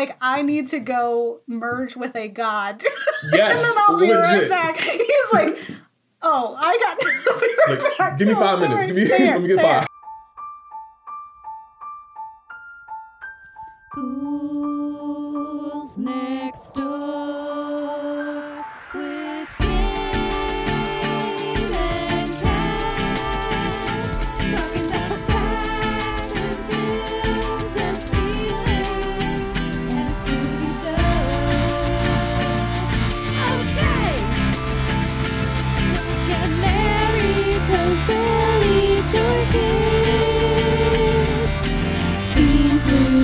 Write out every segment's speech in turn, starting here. like, I need to go merge with a god. Yes, and then I'll be right back. He's like, oh, I got to be right back. Give me 5 minutes. Let me get 5. Ghouls Next Door with Gabe and Kat, talking about facts and feels and feelings and spooky stuff. Okay! Get married, cause they'll eat your kids. Be blue.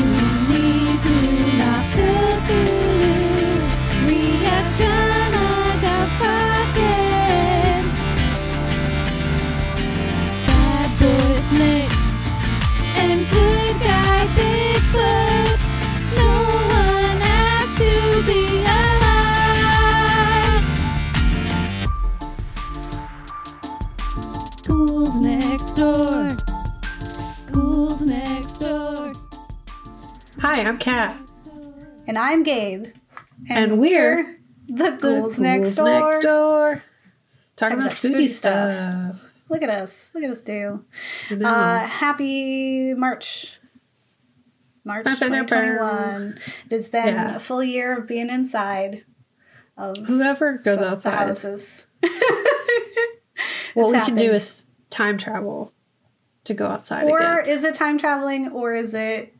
Hi, I'm Kat. And I'm Gabe. And we're the Ghouls Next Door. Talking about spooky stuff. Look at us. Look at us do. Happy March. March 2021. It has been a full year of being inside. Of whoever goes outside. Houses. What we can do is time travel to go outside or again. Is it time traveling or is it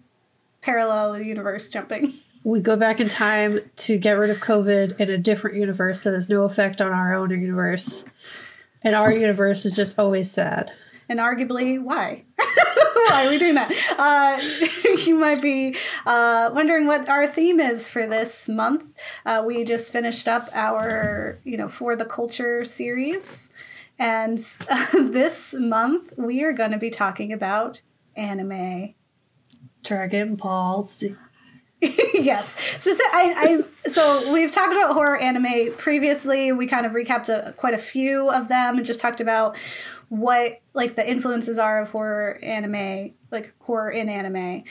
parallel universe jumping? We go back in time to get rid of COVID in a different universe that has no effect on our own universe. And our universe is just always sad. And arguably, why? Why are we doing that? You might be wondering what our theme is for this month. We just finished up our, For the Culture series. And this month, we are going to be talking about anime. Dragon Ball Z. Yes. So we've talked about horror anime previously. We kind of recapped quite a few of them and just talked about what, the influences are of horror anime, horror in anime.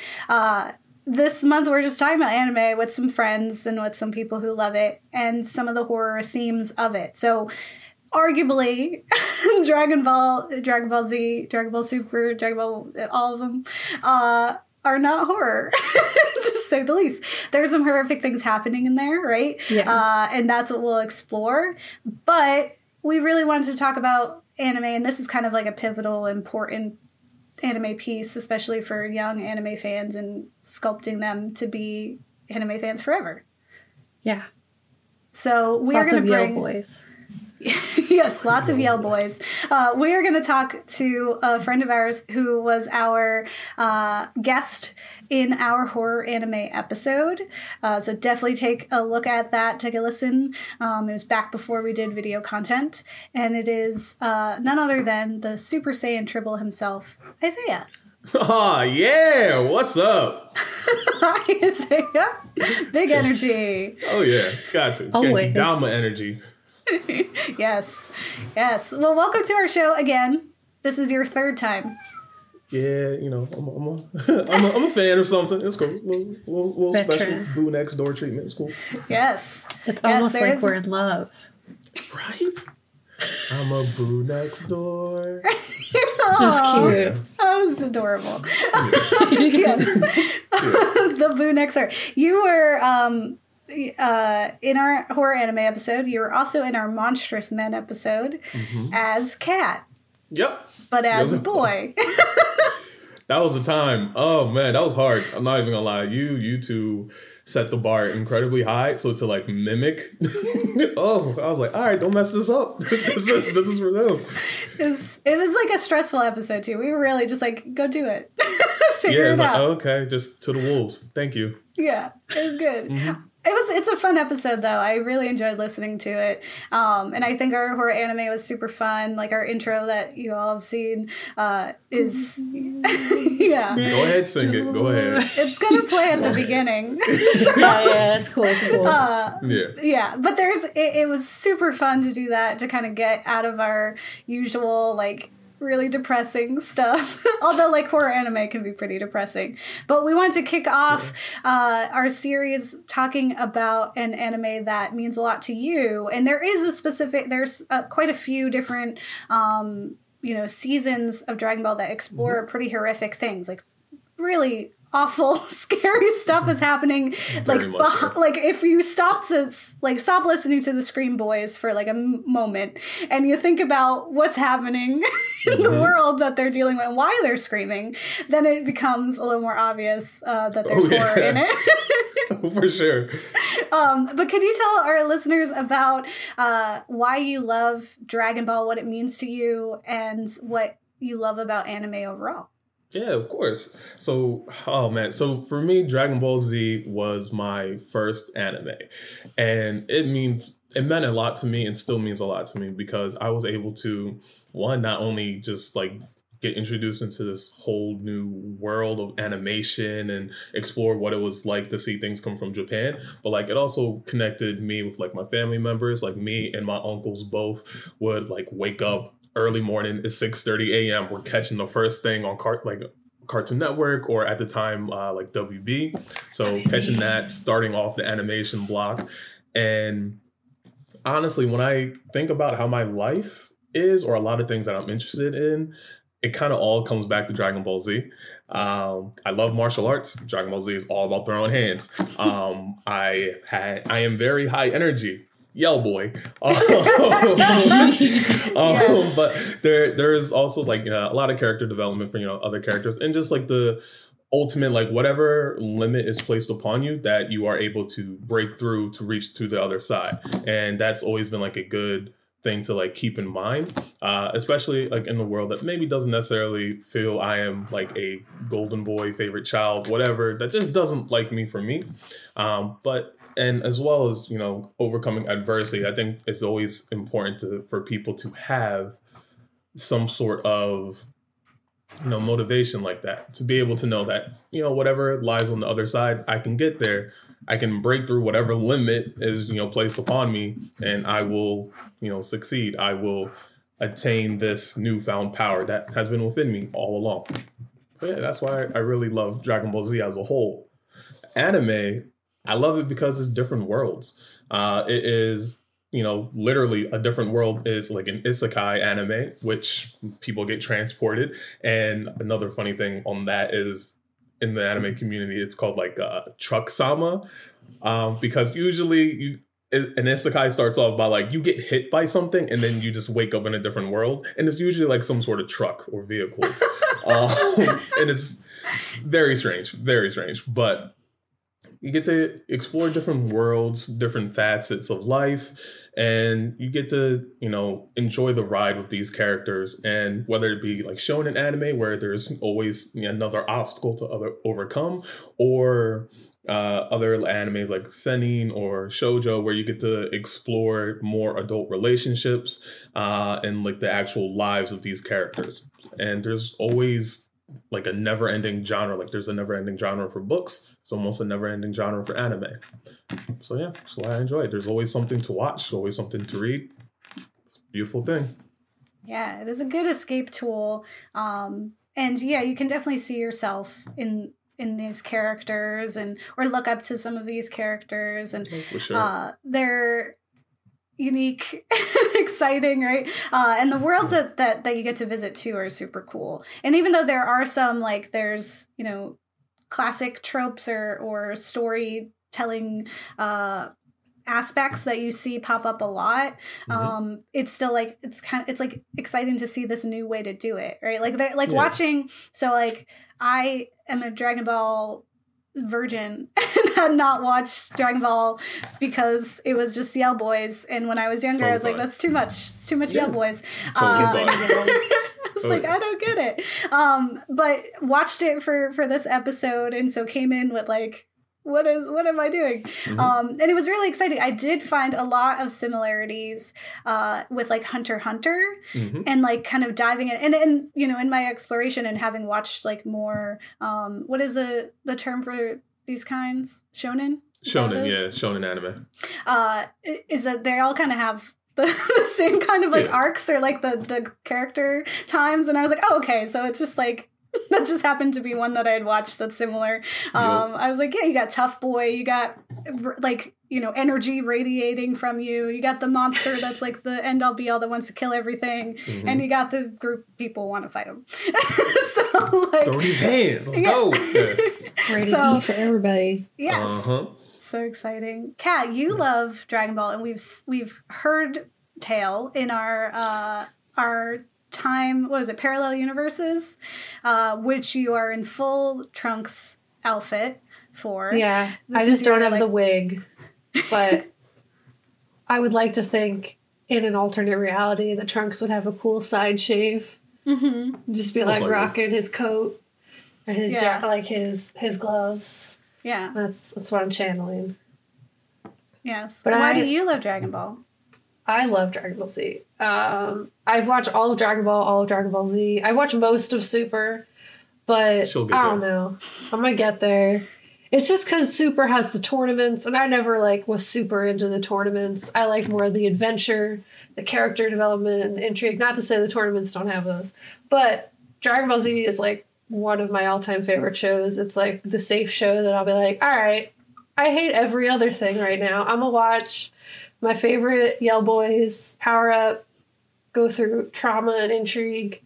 This month, we're just talking about anime with some friends and with some people who love it and some of the horror themes of it. So, arguably, Dragon Ball Z, Dragon Ball Super, Dragon Ball, all of them, are not horror, to say the least. There's some horrific things happening in there, right? Yeah. And that's what we'll explore. But we really wanted to talk about anime, and this is kind of a pivotal, important anime piece, especially for young anime fans and sculpting them to be anime fans forever. Yeah. So we are going to bring... boys. Yes, lots of Yale boys. We are going to talk to a friend of ours who was our guest in our horror anime episode. So definitely take a look at that. Take a listen. It was back before we did video content. And it is none other than the Super Saiyan Tribble himself, Isaiah. Oh, yeah. What's up? Hi, Isaiah. Big energy. Oh, yeah. Got to. Always. Dama energy. Yes. Well, welcome to our show again. This is your third time. Yeah, I'm a fan of something. It's cool. Little special Boo Next Door treatment. It's cool. Yes. It's almost we're in love. Right? I'm a Boo Next Door. Oh, that's cute. That was adorable. Yes. The Boo Next Door. You were... in our horror anime episode, you were also in our Monstrous Men episode as Kat. Yep. But as a boy. That was a time. Oh, man, that was hard. I'm not even going to lie. You two set the bar incredibly high. So to mimic. I was like, all right, don't mess this up. This is for them. It was a stressful episode, too. We were really just go do it. Figure it out. Okay, just to the wolves. Thank you. Yeah, it was good. Mm-hmm. It's a fun episode, though. I really enjoyed listening to it. And I think our horror anime was super fun. Our intro that you all have seen is... yeah. Go ahead, sing it. Go ahead. It's going to play at the beginning. Yeah, it's cool. Yeah, but it was super fun to do that, to kind of get out of our usual, really depressing stuff. Although, like, horror anime can be pretty depressing. But we wanted to kick off our series talking about an anime that means a lot to you. And there is a specific, there's quite a few different, seasons of Dragon Ball that explore pretty horrific things. Like, really awful, scary stuff is happening. Like if you stop to stop listening to the Scream Boys for like a moment, and you think about what's happening in the world that they're dealing with and why they're screaming, then it becomes a little more obvious that there's horror in it. Oh, for sure. But could you tell our listeners about why you love Dragon Ball, what it means to you, and what you love about anime overall? Yeah, of course. So, So for me, Dragon Ball Z was my first anime, and it meant a lot to me and still means a lot to me because I was able to, one, not only just like get introduced into this whole new world of animation and explore what it was like to see things come from Japan, but like it also connected me with like my family members. Like me and my uncles both would like wake up early morning, it's 6:30 a.m. We're catching the first thing on Cartoon Network or at the time like WB. So catching that, starting off the animation block. And honestly, when I think about how my life is or a lot of things that I'm interested in, it kind of all comes back to Dragon Ball Z. I love martial arts. Dragon Ball Z is all about throwing hands. I am very high energy. Yell boy. Yes. But there is also like a lot of character development for, other characters and just like the ultimate, like whatever limit is placed upon you that you are able to break through to reach to the other side. And that's always been like a good thing to like keep in mind, especially like in the world that maybe doesn't necessarily feel I am like a golden boy, favorite child, whatever, that just doesn't like me for me. And as well as, overcoming adversity, I think it's always important for people to have some sort of, motivation like that, to be able to know that, whatever lies on the other side, I can get there. I can break through whatever limit is, placed upon me, and I will, succeed. I will attain this newfound power that has been within me all along. So, yeah, that's why I really love Dragon Ball Z as a whole. Anime, I love it because it's different worlds. It is, literally a different world is like an Isekai anime, which people get transported. And another funny thing on that is in the anime community, it's called like Truck Sama, because usually an Isekai starts off by like you get hit by something and then you just wake up in a different world. And it's usually like some sort of truck or vehicle. And it's very strange. But you get to explore different worlds, different facets of life, and you get to, enjoy the ride with these characters. And whether it be like shonen anime, where there's always another obstacle to overcome, or other anime like Seinen or Shojo, where you get to explore more adult relationships and like the actual lives of these characters. And there's always like a never-ending genre. Like there's a never-ending genre for books. It's almost a never-ending genre for anime. So yeah, that's why I enjoy it. There's always something to watch, always something to read. It's a beautiful thing. Yeah, it is a good escape tool. And yeah, you can definitely see yourself in these characters or look up to some of these characters. And for sure. They're unique and exciting, right? And the worlds that you get to visit too are super cool. And even though there are some, like there's, classic tropes or storytelling aspects that you see pop up a lot, it's still like it's like exciting to see this new way to do it, right? Like they're like watching. So like I am a Dragon Ball virgin and had not watched Dragon Ball because it was just Yell Boys, and when I was younger I was like, that's too much. It's too much Yell Boys. I was like, I don't get it. But watched it for this episode, and so came in with like, what am I doing? And it was really exciting. I did find a lot of similarities with like Hunter x Hunter, and like kind of diving in and in my exploration and having watched like more what is the term for these kinds? Shonen? Shonen anime. Is that they all kind of have the same kind of like arcs or like the character times, and I was like, oh, okay, so it's just like that just happened to be one that I had watched that's similar. I was like, yeah, you got tough boy, you got like, you know, energy radiating from you. You got the monster that's like the end all be all that wants to kill everything, and you got the group people want to fight him. So like, throw these hands, let's go. Ready to eat for everybody. Yes. So exciting. Kat, you love Dragon Ball, and we've heard tale in our time, what was it, Parallel Universes, which you are in full Trunks outfit for. Yeah, this I just don't have the wig, but I would like to think in an alternate reality that Trunks would have a cool side shave. Just be like rocking his coat and his jacket, like his gloves. Yeah, that's what I'm channeling. Yes. But why do you love Dragon Ball? I love Dragon Ball Z. I've watched all of Dragon Ball, all of Dragon Ball Z. I've watched most of Super, but I don't know. I'm gonna get there. It's just because Super has the tournaments, and I never like was super into the tournaments. I like more of the adventure, the character development, and the intrigue. Not to say the tournaments don't have those, but Dragon Ball Z is like one of my all-time favorite shows. It's like the safe show that I'll be like, all right, I hate every other thing right now. I'm gonna watch my favorite Yell Boys power up, go through trauma and intrigue,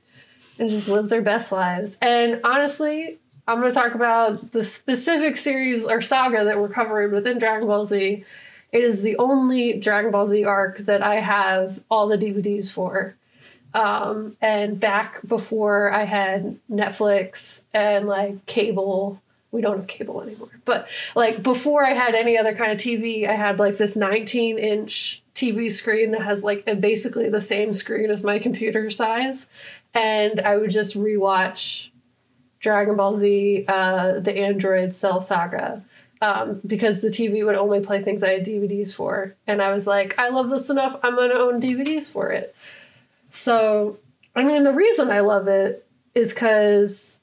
and just live their best lives. And honestly, I'm gonna talk about the specific series or saga that we're covering within Dragon Ball Z. It is the only Dragon Ball Z arc that I have all the DVDs for. And back before I had Netflix and like cable, we don't have cable anymore, but like before I had any other kind of TV, I had like this 19-inch TV screen that has like basically the same screen as my computer size. And I would just rewatch Dragon Ball Z, the Android Cell Saga, because the TV would only play things I had DVDs for. And I was like, I love this enough. I'm going to own DVDs for it. So, I mean, the reason I love it is because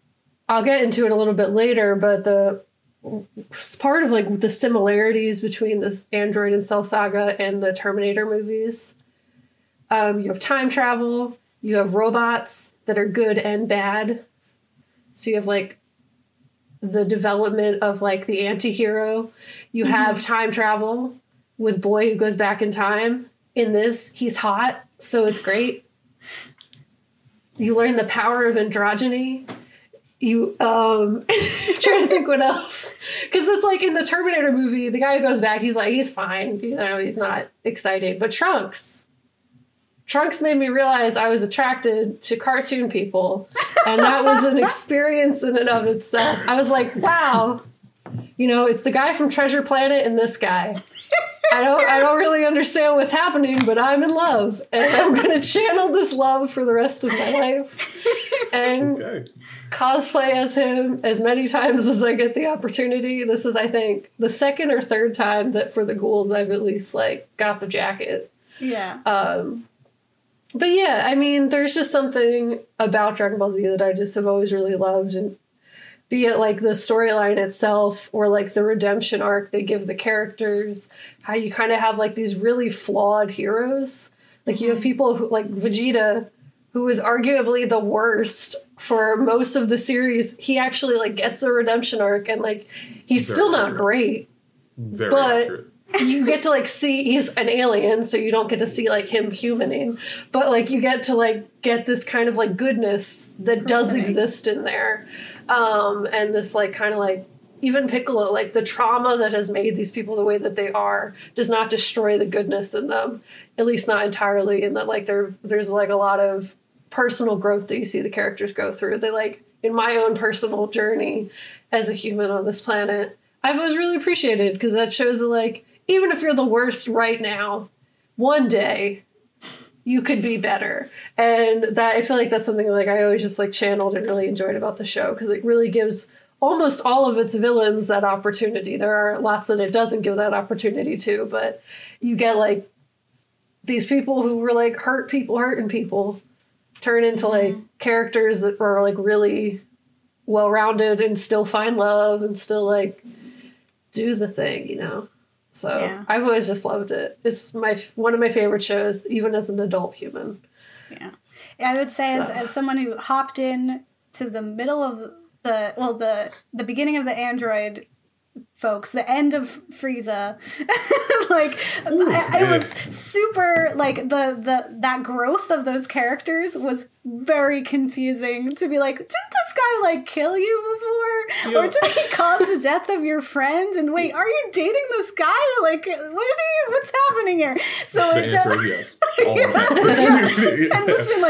I'll get into it a little bit later, but the part of like the similarities between this Android and Cell Saga and the Terminator movies, you have time travel, you have robots that are good and bad. So you have like the development of like the anti-hero. You have time travel with boy who goes back in time. In this, he's hot, so it's great. You learn the power of androgyny. You, trying to think what else. Because it's like in the Terminator movie, the guy who goes back, he's like, he's fine. You know, he's not exciting. But Trunks made me realize I was attracted to cartoon people. And that was an experience in and of itself. I was like, wow, you know, it's the guy from Treasure Planet and this guy. I don't really understand what's happening, but I'm in love, and I'm going to channel this love for the rest of my life and cosplay as him as many times as I get the opportunity. This is, I think, the second or third time that for the ghouls I've at least like got the jacket. Yeah. But yeah, I mean, there's just something about Dragon Ball Z that I just have always really loved, and be it like the storyline itself or like the redemption arc they give the characters, how you kind of have like these really flawed heroes. Like you have people who, like Vegeta, who is arguably the worst for most of the series. He actually like gets a redemption arc, and like he's still not great, but accurate. You get to like see he's an alien, so you don't get to see like him humaning, but like you get to like get this kind of like goodness that does exist in there. And this like kind of like even Piccolo, like the trauma that has made these people the way that they are does not destroy the goodness in them, at least not entirely, in that like there's like a lot of personal growth that you see the characters go through. They like, in my own personal journey as a human on this planet, I've always really appreciated, because that shows that like even if you're the worst right now, one day you could be better. And that, I feel like that's something like I always just like channeled and really enjoyed about the show, because it really gives almost all of its villains that opportunity. There are lots that it doesn't give that opportunity to, but you get like these people who were like hurting people turn into like characters that are like really well-rounded and still find love and still like do the thing, you know? So yeah. I've always just loved it. It's one of my favorite shows, even as an adult human. Yeah. I would say as someone who hopped in to the middle of the beginning of the Android folks, the end of Frieza, I was super, that growth of those characters was very confusing to be like, didn't this guy, kill you before? Yo. Or did he cause the death of your friend? And wait, are you dating this guy? What's happening here? So the answer is yes. Yeah. And just being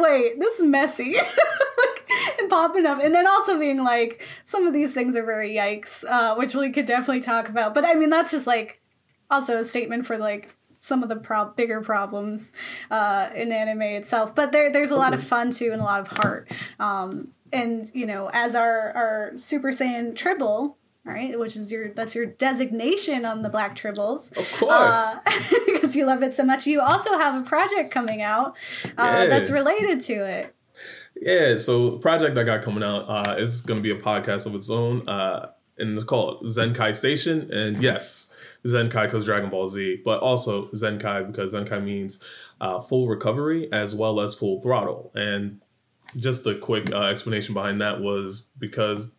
wait, this is messy. And popping up. And then also being some of these things are very yikes, which we could definitely talk about. But I mean, that's just also a statement for some of the bigger problems in anime itself. But there's a lot of fun too and a lot of heart. And, as our Super Saiyan Tribble, right, which is that's your designation on the Black Tribbles. Of course. Because you love it so much. You also have a project coming out that's related to it. Yeah, so the project I got coming out is going to be a podcast of its own, and it's called Zenkai Station. And yes, Zenkai because Dragon Ball Z, but also Zenkai because Zenkai means full recovery as well as full throttle. And just a quick explanation behind that was because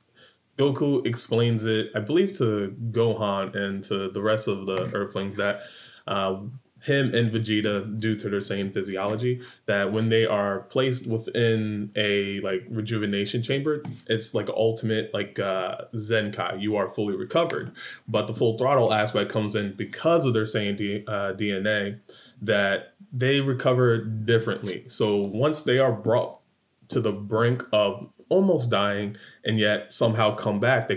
Goku explains it, I believe, to Gohan and to the rest of the Earthlings that him and Vegeta, due to their same physiology, that when they are placed within a rejuvenation chamber, it's ultimate Zenkai. You are fully recovered, but the full throttle aspect comes in because of their Saiyan DNA that they recover differently. So once they are brought to the brink of almost dying and yet somehow come back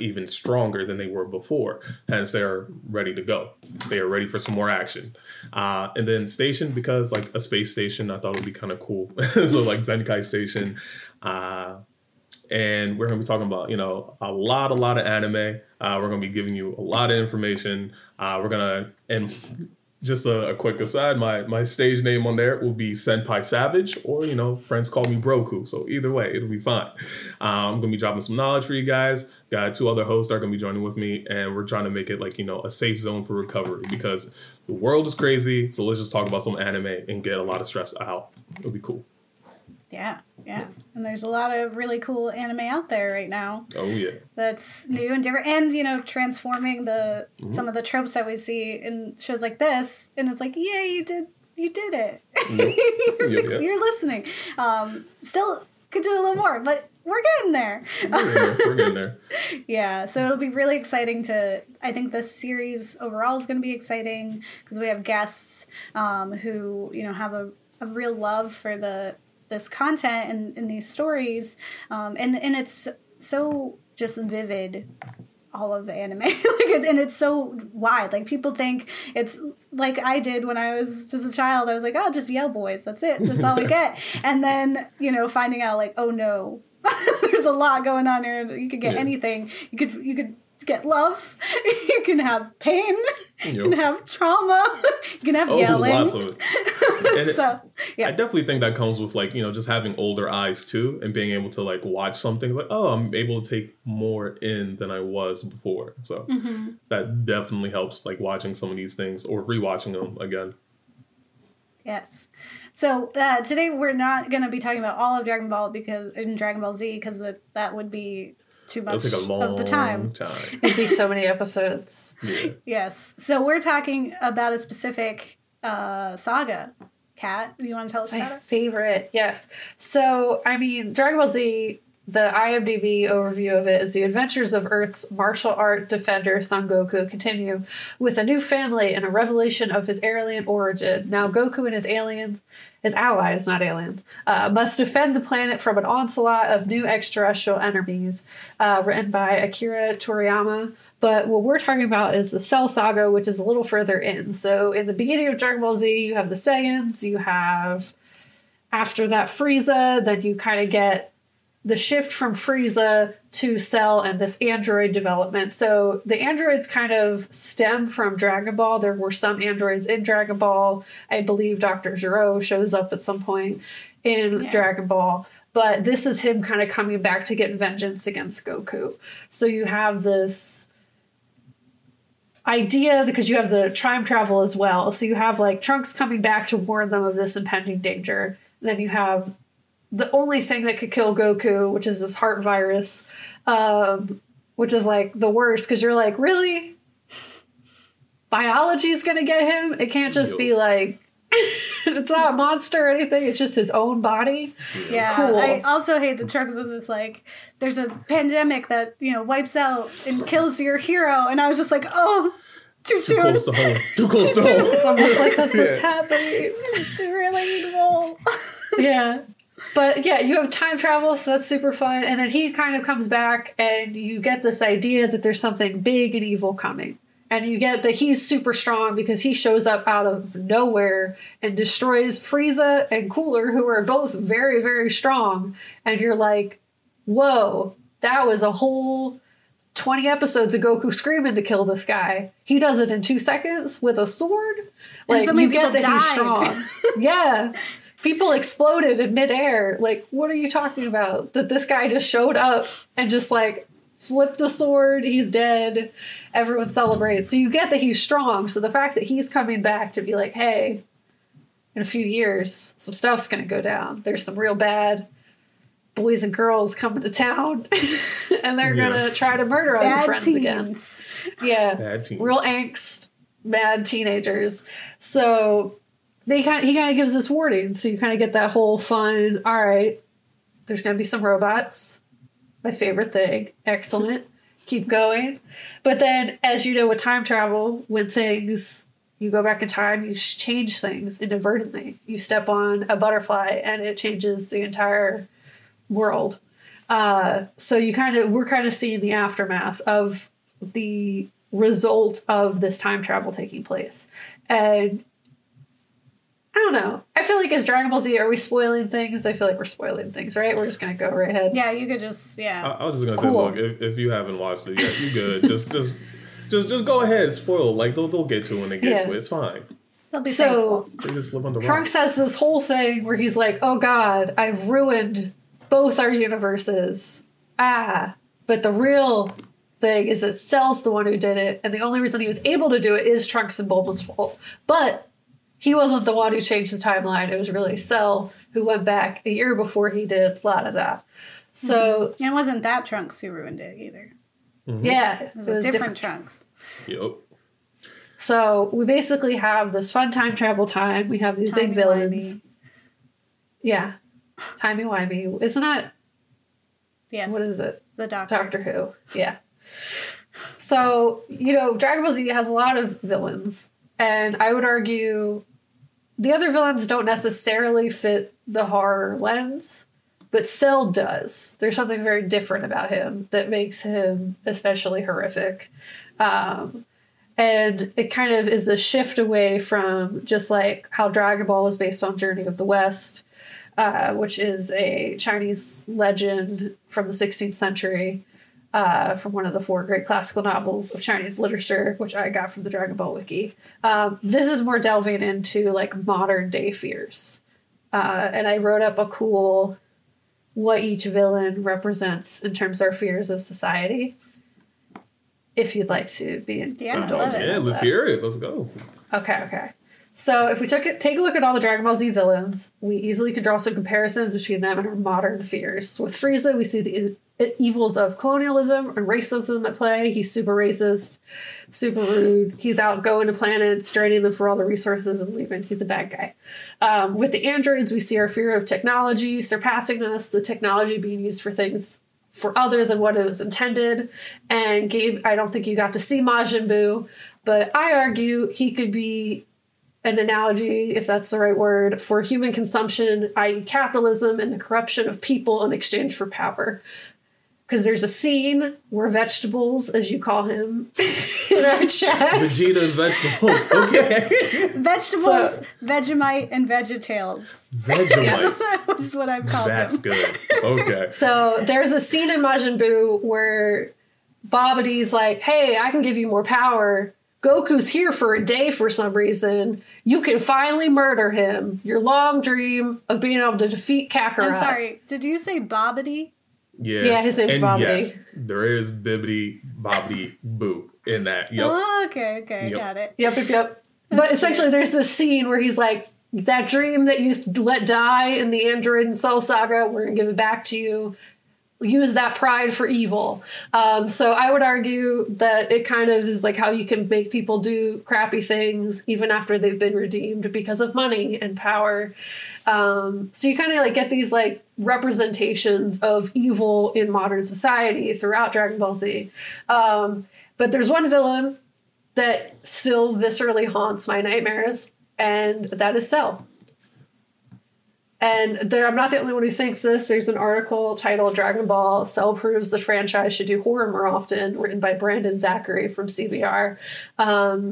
even stronger than they were before, hence they're ready to go, they are ready for some more action, and then station because a space station I thought would be kind of cool. So Zenkai Station, and we're gonna be talking about a lot of anime. We're gonna be giving you a lot of information. Just a quick aside, my stage name on there will be Senpai Savage, or, friends call me Broku. So either way, it'll be fine. I'm going to be dropping some knowledge for you guys. Got two other hosts that are going to be joining with me, and we're trying to make it, a safe zone for recovery because the world is crazy. So let's just talk about some anime and get a lot of stress out. It'll be cool. Yeah. And there's a lot of really cool anime out there right now. Oh, yeah. That's new and different and, transforming some of the tropes that we see in shows like this. And it's you did it. Mm-hmm. You're listening. Still could do a little more, but we're getting there. Yeah, so it'll be really exciting I think this series overall is going to be exciting because we have guests who, have a real love for this content and these stories, and it's so just vivid, all of the anime, and it's so wide. People think it's like I did when I was just a child. I was like, oh, just yell, boys. That's it. That's all we get. And then finding out oh no, there's a lot going on here. You could get anything. You could get love. You can have pain. Yep. You can have trauma. You can have yelling. Lots of it. So, yeah. I definitely think that comes with just having older eyes too, and being able to watch some things I'm able to take more in than I was before. So that definitely helps watching some of these things or rewatching them again. Yes. So today we're not going to be talking about all of Dragon Ball because in Dragon Ball Z because that would be too much of the time. It'd be so many episodes. Yeah. Yes. So we're talking about a specific saga. Kat, you want to tell us about it? My favorite, yes. So, Dragon Ball Z, the IMDb overview of it is the adventures of Earth's martial art defender Son Goku continue with a new family and a revelation of his alien origin. Now Goku and his allies, not aliens, must defend the planet from an onslaught of new extraterrestrial enemies, written by Akira Toriyama. But what we're talking about is the Cell Saga, which is a little further in. So in the beginning of Dragon Ball Z, you have the Saiyans, you have, after that, Frieza, then you kind of get the shift from Frieza to Cell and this android development. So the androids kind of stem from Dragon Ball. There were some androids in Dragon Ball. I believe Dr. Gero shows up at some point in Dragon Ball. But this is him kind of coming back to get vengeance against Goku. So you have this idea, because you have the time travel as well. So you have like Trunks coming back to warn them of this impending danger. And then you have the only thing that could kill Goku, which is this heart virus, which is like the worst, because you're like, really? Biology is going to get him? It can't just be like, it's not a monster or anything. It's just his own body. Yeah. Cool. I also hate that Trunks was just like, there's a pandemic that, you know, wipes out and kills your hero. And I was just like, oh, too soon. Close to home. Too close to home. It's almost like that's what's happening. It's really evil. Yeah. But yeah, you have time travel, so that's super fun. And then he kind of comes back and you get this idea that there's something big and evil coming. And you get that he's super strong because he shows up out of nowhere and destroys Frieza and Cooler, who are both very, very strong. And you're like, whoa, that was a whole 20 episodes of Goku screaming to kill this guy. He does it in 2 seconds with a sword. Like, so you get that died. He's strong. Yeah. People exploded in midair. Like, what are you talking about? That this guy just showed up and just like flip the sword, he's dead, everyone celebrates. So you get that he's strong. So the fact that he's coming back to be like, hey, in a few years, some stuff's going to go down. There's some real bad boys and girls coming to town, and they're going to try to murder all your friends again. Yeah. Bad teens. Real angst, mad teenagers. So he kind of gives this warning. So you kind of get that whole fun, all right, there's going to be some robots. My favorite thing. Excellent. Keep going. But then, as you know, with time travel, when things, you go back in time, you change things inadvertently. You step on a butterfly and it changes the entire world. So we're kind of seeing the aftermath of the result of this time travel taking place. And I don't know. I feel like as Dragon Ball Z, are we spoiling things? I feel like we're spoiling things, right? We're just going to go right ahead. Yeah, you could just, yeah. I was just going to say, look, if you haven't watched it yet, you good. just go ahead, spoil. Like, they'll get to it when they get to it. It's fine. They'll be so thankful. They just live on the Trunks rock. Has this whole thing where he's like, oh God, I've ruined both our universes. But the real thing is that Cell's the one who did it. And the only reason he was able to do it is Trunks and Bulma's fault. But he wasn't the one who changed the timeline. It was really Cell who went back a year before he did, la da da. So it wasn't that Trunks who ruined it either. Mm-hmm. Yeah. It was different Trunks. Yep. So we basically have this fun time travel time. We have these big villains. Wimey. Yeah. Timey-wimey. Isn't that? Yes. What is it? The Doctor. Doctor Who. Yeah. So, you know, Dragon Ball Z has a lot of villains. And I would argue the other villains don't necessarily fit the horror lens, but Cell does. There's something very different about him that makes him especially horrific. And it kind of is a shift away from just like how Dragon Ball was based on Journey of the West, which is a Chinese legend from the 16th century. From one of the 4 great classical novels of Chinese literature, which I got from the Dragon Ball Wiki. This is more delving into like modern day fears. And I wrote up a cool what each villain represents in terms of our fears of society. If you'd like to be indulgent. Yeah, let's hear it. Let's go. Okay. So if we take a look at all the Dragon Ball Z villains, we easily could draw some comparisons between them and our modern fears. With Frieza, we see the evils of colonialism and racism at play. He's super racist, super rude. He's out going to planets, draining them for all the resources and leaving. He's a bad guy. With the androids, we see our fear of technology surpassing us, the technology being used for things for other than what it was intended. And Gabe, I don't think you got to see Majin Buu, but I argue he could be an analogy, if that's the right word, for human consumption, i.e. capitalism and the corruption of people in exchange for power. Because there's a scene where vegetables, as you call him, in our chat. Vegeta's vegetable. Okay. Vegetables, Vegemite, and VeggieTales. Vegemite. That's what I've called them. That's good. Okay. So there's a scene in Majin Buu where Bobbidi's like, hey, I can give you more power. Goku's here for a day for some reason. You can finally murder him. Your long dream of being able to defeat Kakarot. I'm sorry. Did you say Bobbidi? Yeah. Yeah, his name's Bobbidi. Yes, there is Bobbidi Boo in that. Yep. Oh, okay, yep. Got it. Yep. That's but essentially, there's this scene where he's like, that dream that you let die in the Android Cell Saga, we're going to give it back to you. Use that pride for evil. So I would argue that it kind of is like how you can make people do crappy things even after they've been redeemed because of money and power. So you kind of like get these like representations of evil in modern society throughout Dragon Ball Z. But there's one villain that still viscerally haunts my nightmares, and that is Cell. And I'm not the only one who thinks this. There's an article titled Dragon Ball Cell Proves the Franchise Should Do Horror More Often, written by Brandon Zachary from CBR.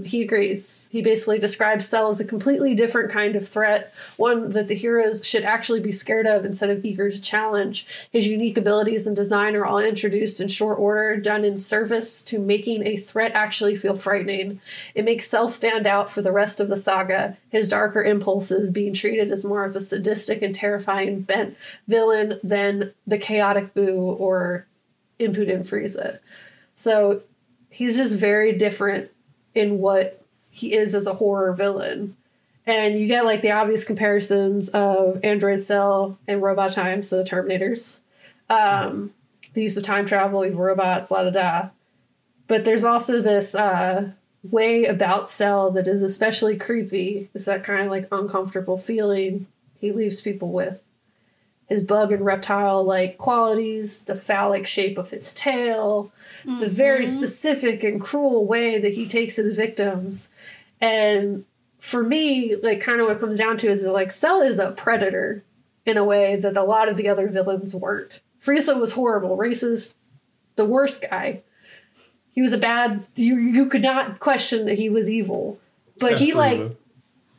He agrees. He basically describes Cell as a completely different kind of threat, one that the heroes should actually be scared of instead of eager to challenge. His unique abilities and design are all introduced in short order, done in service to making a threat actually feel frightening. It makes Cell stand out for the rest of the saga, his darker impulses being treated as more of a sadistic and terrifying bent villain than the chaotic Boo or impudent Frieza. So he's just very different in what he is as a horror villain. And you get like the obvious comparisons of Android Cell and Robot Time, so the Terminators. The use of time travel, evil robots, la da da. But there's also this way about Cell that is especially creepy. It's that kind of like uncomfortable feeling he leaves people with. His bug and reptile-like qualities, the phallic shape of his tail, mm-hmm. the very specific and cruel way that he takes his victims. And for me, like, kind of what it comes down to is that, like, Cell is a predator in a way that a lot of the other villains weren't. Frieza was horrible, racist, the worst guy. He was a bad... You could not question that he was evil. But that's he, like... Though.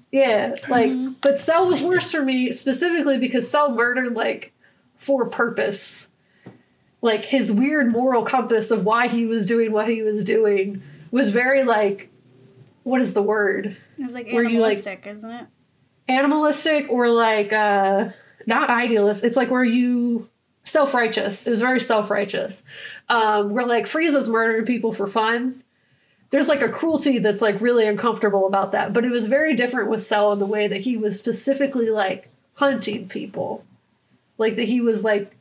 Yeah, like, mm-hmm. but Cell was worse for me specifically because Cell murdered, like, for purpose. Like, his weird moral compass of why he was doing what he was doing was very, like, what is the word? It was, like, animalistic, like, isn't it? Animalistic or, like, not idealist. It's, like, where you... Self-righteous. It was very self-righteous. Where, like, Frieza's murdering people for fun. There's like a cruelty that's like really uncomfortable about that. But it was very different with Cell in the way that he was specifically like hunting people. Like that he was like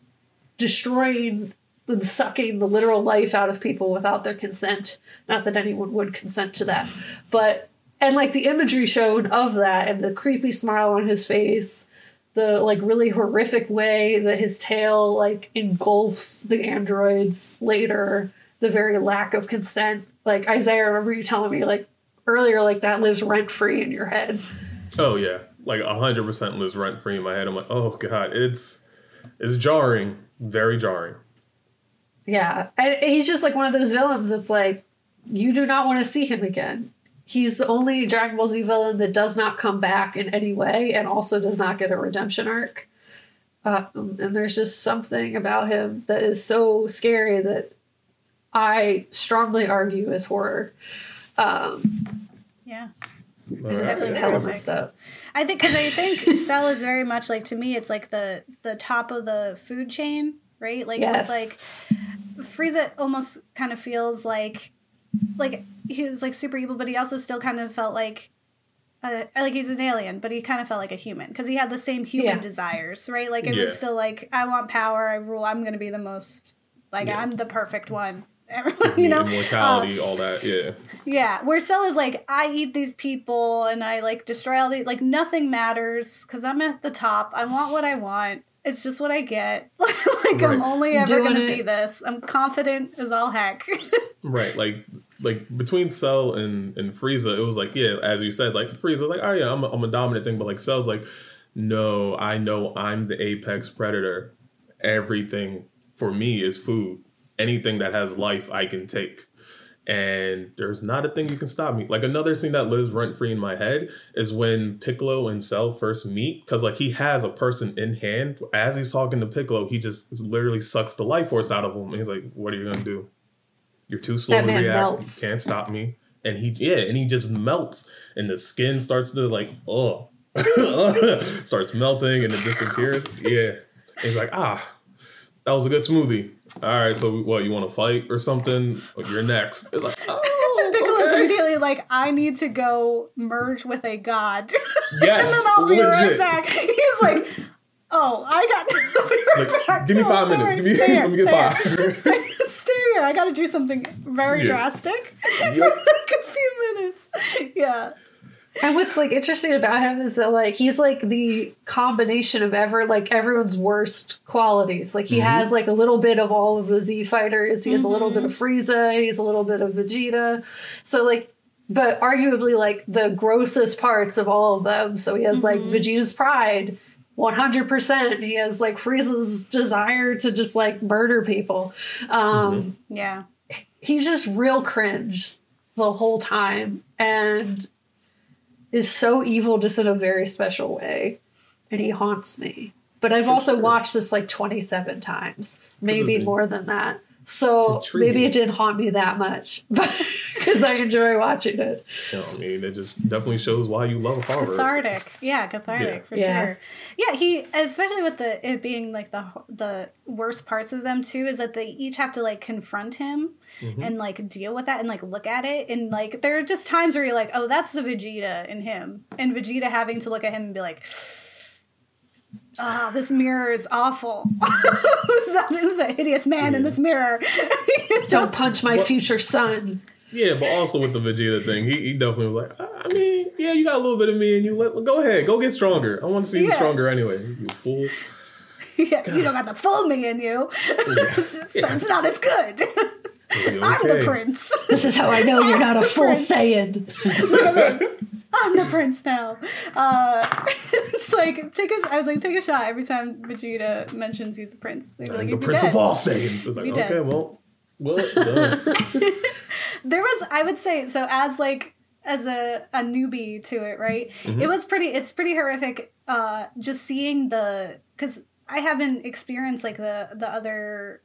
destroying and sucking the literal life out of people without their consent. Not that anyone would consent to that. But, and like the imagery shown of that and the creepy smile on his face, the like really horrific way that his tail like engulfs the androids later, the very lack of consent. Like, Isaiah, I remember you telling me, like, earlier, like, that lives rent-free in your head. Oh, yeah. Like, 100% lives rent-free in my head. I'm like, oh, God, it's jarring. Very jarring. Yeah. And he's just, like, one of those villains that's, like, you do not want to see him again. He's the only Dragon Ball Z villain that does not come back in any way and also does not get a redemption arc. And there's just something about him that is so scary that I strongly argue is horror. Yeah. It's hell of a stuff. I think, because I think Cell is very much like, to me, it's like the top of the food chain, right? Like, yes. It's like, Frieza almost kind of feels like he was like super evil, but he also still kind of felt like he's an alien, but he kind of felt like a human because he had the same human desires, right? Like, it was still like, I want power, I rule, I'm going to be the most, like, I'm the perfect one. Everyone, you know, immortality, all that, yeah. Where Cell is like, I eat these people and I like destroy all these, like, nothing matters because I'm at the top. I want what I want. It's just what I get. Like, right. I'm only ever gonna be this. I'm confident as all heck. Right, like between Cell and Frieza, it was like, yeah, as you said, like Frieza, like, oh yeah, I'm a dominant thing, but like Cell's like, no, I know I'm the apex predator. Everything for me is food. Anything that has life, I can take. And there's not a thing you can stop me. Like, another scene that lives rent-free in my head is when Piccolo and Cell first meet. Because, like, he has a person in hand. As he's talking to Piccolo, he just literally sucks the life force out of him. And he's like, what are you going to do? You're too slow to react. Melts. You can't stop me. And he just melts. And the skin starts to, like, oh. Starts melting and it disappears. Yeah. And he's like, ah. That was a good smoothie. All right, so what, you want to fight or something? Like, you're next. It's like, oh, Piccolo's okay. Immediately like, I need to go merge with a god. Yes, and then I'll be right back. He's like, oh, I got... Like, give me 5 minutes. Let me get five. Stay here. I got to do something very drastic for like a few minutes. Yeah. And what's like interesting about him is that like he's like the combination of everyone's worst qualities. Like he has like a little bit of all of the Z fighters. He has a little bit of Frieza. He's a little bit of Vegeta. So like, but arguably like the grossest parts of all of them. So he has like Vegeta's pride, 100%. He has like Frieza's desire to just like murder people. Yeah, he's just real cringe the whole time and is so evil just in a very special way, and he haunts me. But I've also watched this like 27 times, maybe more than that. So maybe it didn't haunt me that much, but because I enjoy watching it. No, I mean, it just definitely shows why you love horror. Cathartic, for sure. Yeah, he especially with it being like the worst parts of them too is that they each have to like confront him and like deal with that and like look at it and like there are just times where you're like, oh, that's the Vegeta in him, and Vegeta having to look at him and be like, ah, oh, this mirror is awful. Who's that hideous man in this mirror? Don't punch my future son. Yeah, but also with the Vegeta thing, he definitely was like, I mean, yeah, you got a little bit of me in you. Go ahead. Go get stronger. I want to see you stronger anyway. You fool. Yeah, God. You don't got the full me in you. Yeah. So it's not as good. Okay. I'm the prince. This is how I know you're not a full Saiyan. Look at me. I'm the prince now. It's like, take a shot every time Vegeta mentions he's the prince. They're like, the prince of all Saiyans. It's like, okay, well, what? There was, I would say, so as a newbie to it, right? It was pretty horrific just seeing because I haven't experienced like the other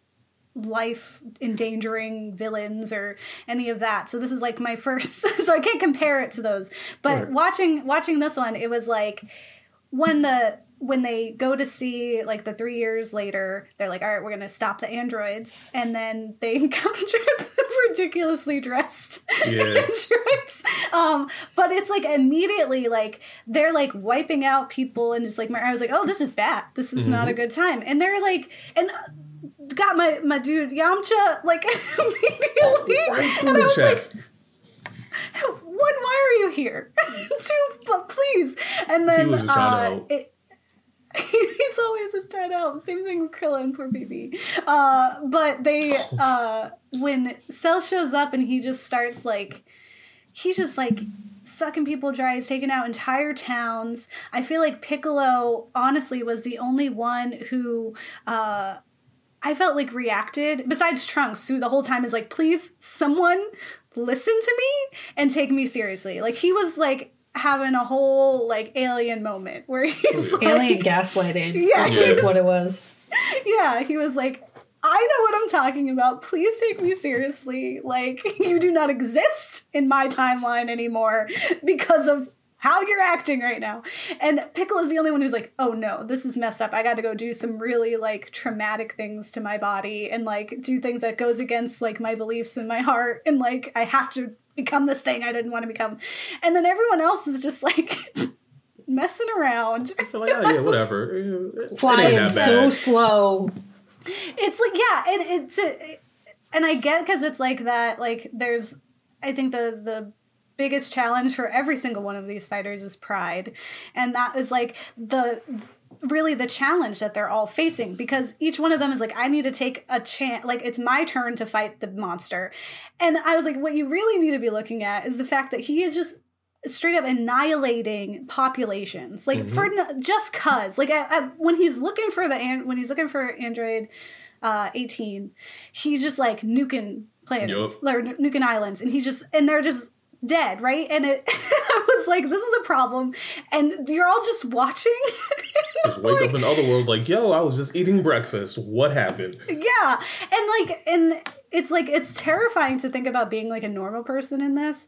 life endangering villains or any of that, so this is like my first so I can't compare it to those, but watching this one, it was like when they go to see like the 3 years later, they're like, all right, we're gonna stop the androids, and then they encounter the ridiculously dressed androids. But it's like immediately like they're like wiping out people and just like I was like, oh, this is bad, this is not a good time, and they're like, and got my dude Yamcha like immediately, right through the chest. Like, one, why are you here? Two, but please. And then he was just trying to help. He's always just trying to help. Same thing with Krillin, poor baby. But they when Cell shows up and he just starts like sucking people dry, he's taking out entire towns. I feel like Piccolo honestly was the only one who I felt like reacted, besides Trunks, who the whole time is like, please, someone listen to me and take me seriously. Like, he was like having a whole like alien moment where he's like... Alien gaslighting. Yeah. That's what it was. Yeah, he was like, I know what I'm talking about. Please take me seriously. Like, you do not exist in my timeline anymore because of how you're acting right now. And Piccolo's the only one who's like, oh no, this is messed up. I got to go do some really like traumatic things to my body and like do things that goes against like my beliefs and my heart. And like, I have to become this thing I didn't want to become. And then everyone else is just like messing around. Like, oh yeah, whatever. Flying so slow. It's like, yeah. And and I get, cause it's like that, like there's, I think the biggest challenge for every single one of these fighters is pride, and that is like the challenge that they're all facing, because each one of them is like, I need to take a chance, like it's my turn to fight the monster. And I was like, what you really need to be looking at is the fact that he is just straight up annihilating populations, like for just cause, like when he's looking for Android 18, he's just like nuking planets or nuking islands, and he's just, and they're just dead, right? And I was like, this is a problem, and you're all just watching. Just wake up in the other world, like, yo, I was just eating breakfast. What happened? Yeah, and it's like, it's terrifying to think about being like a normal person in this,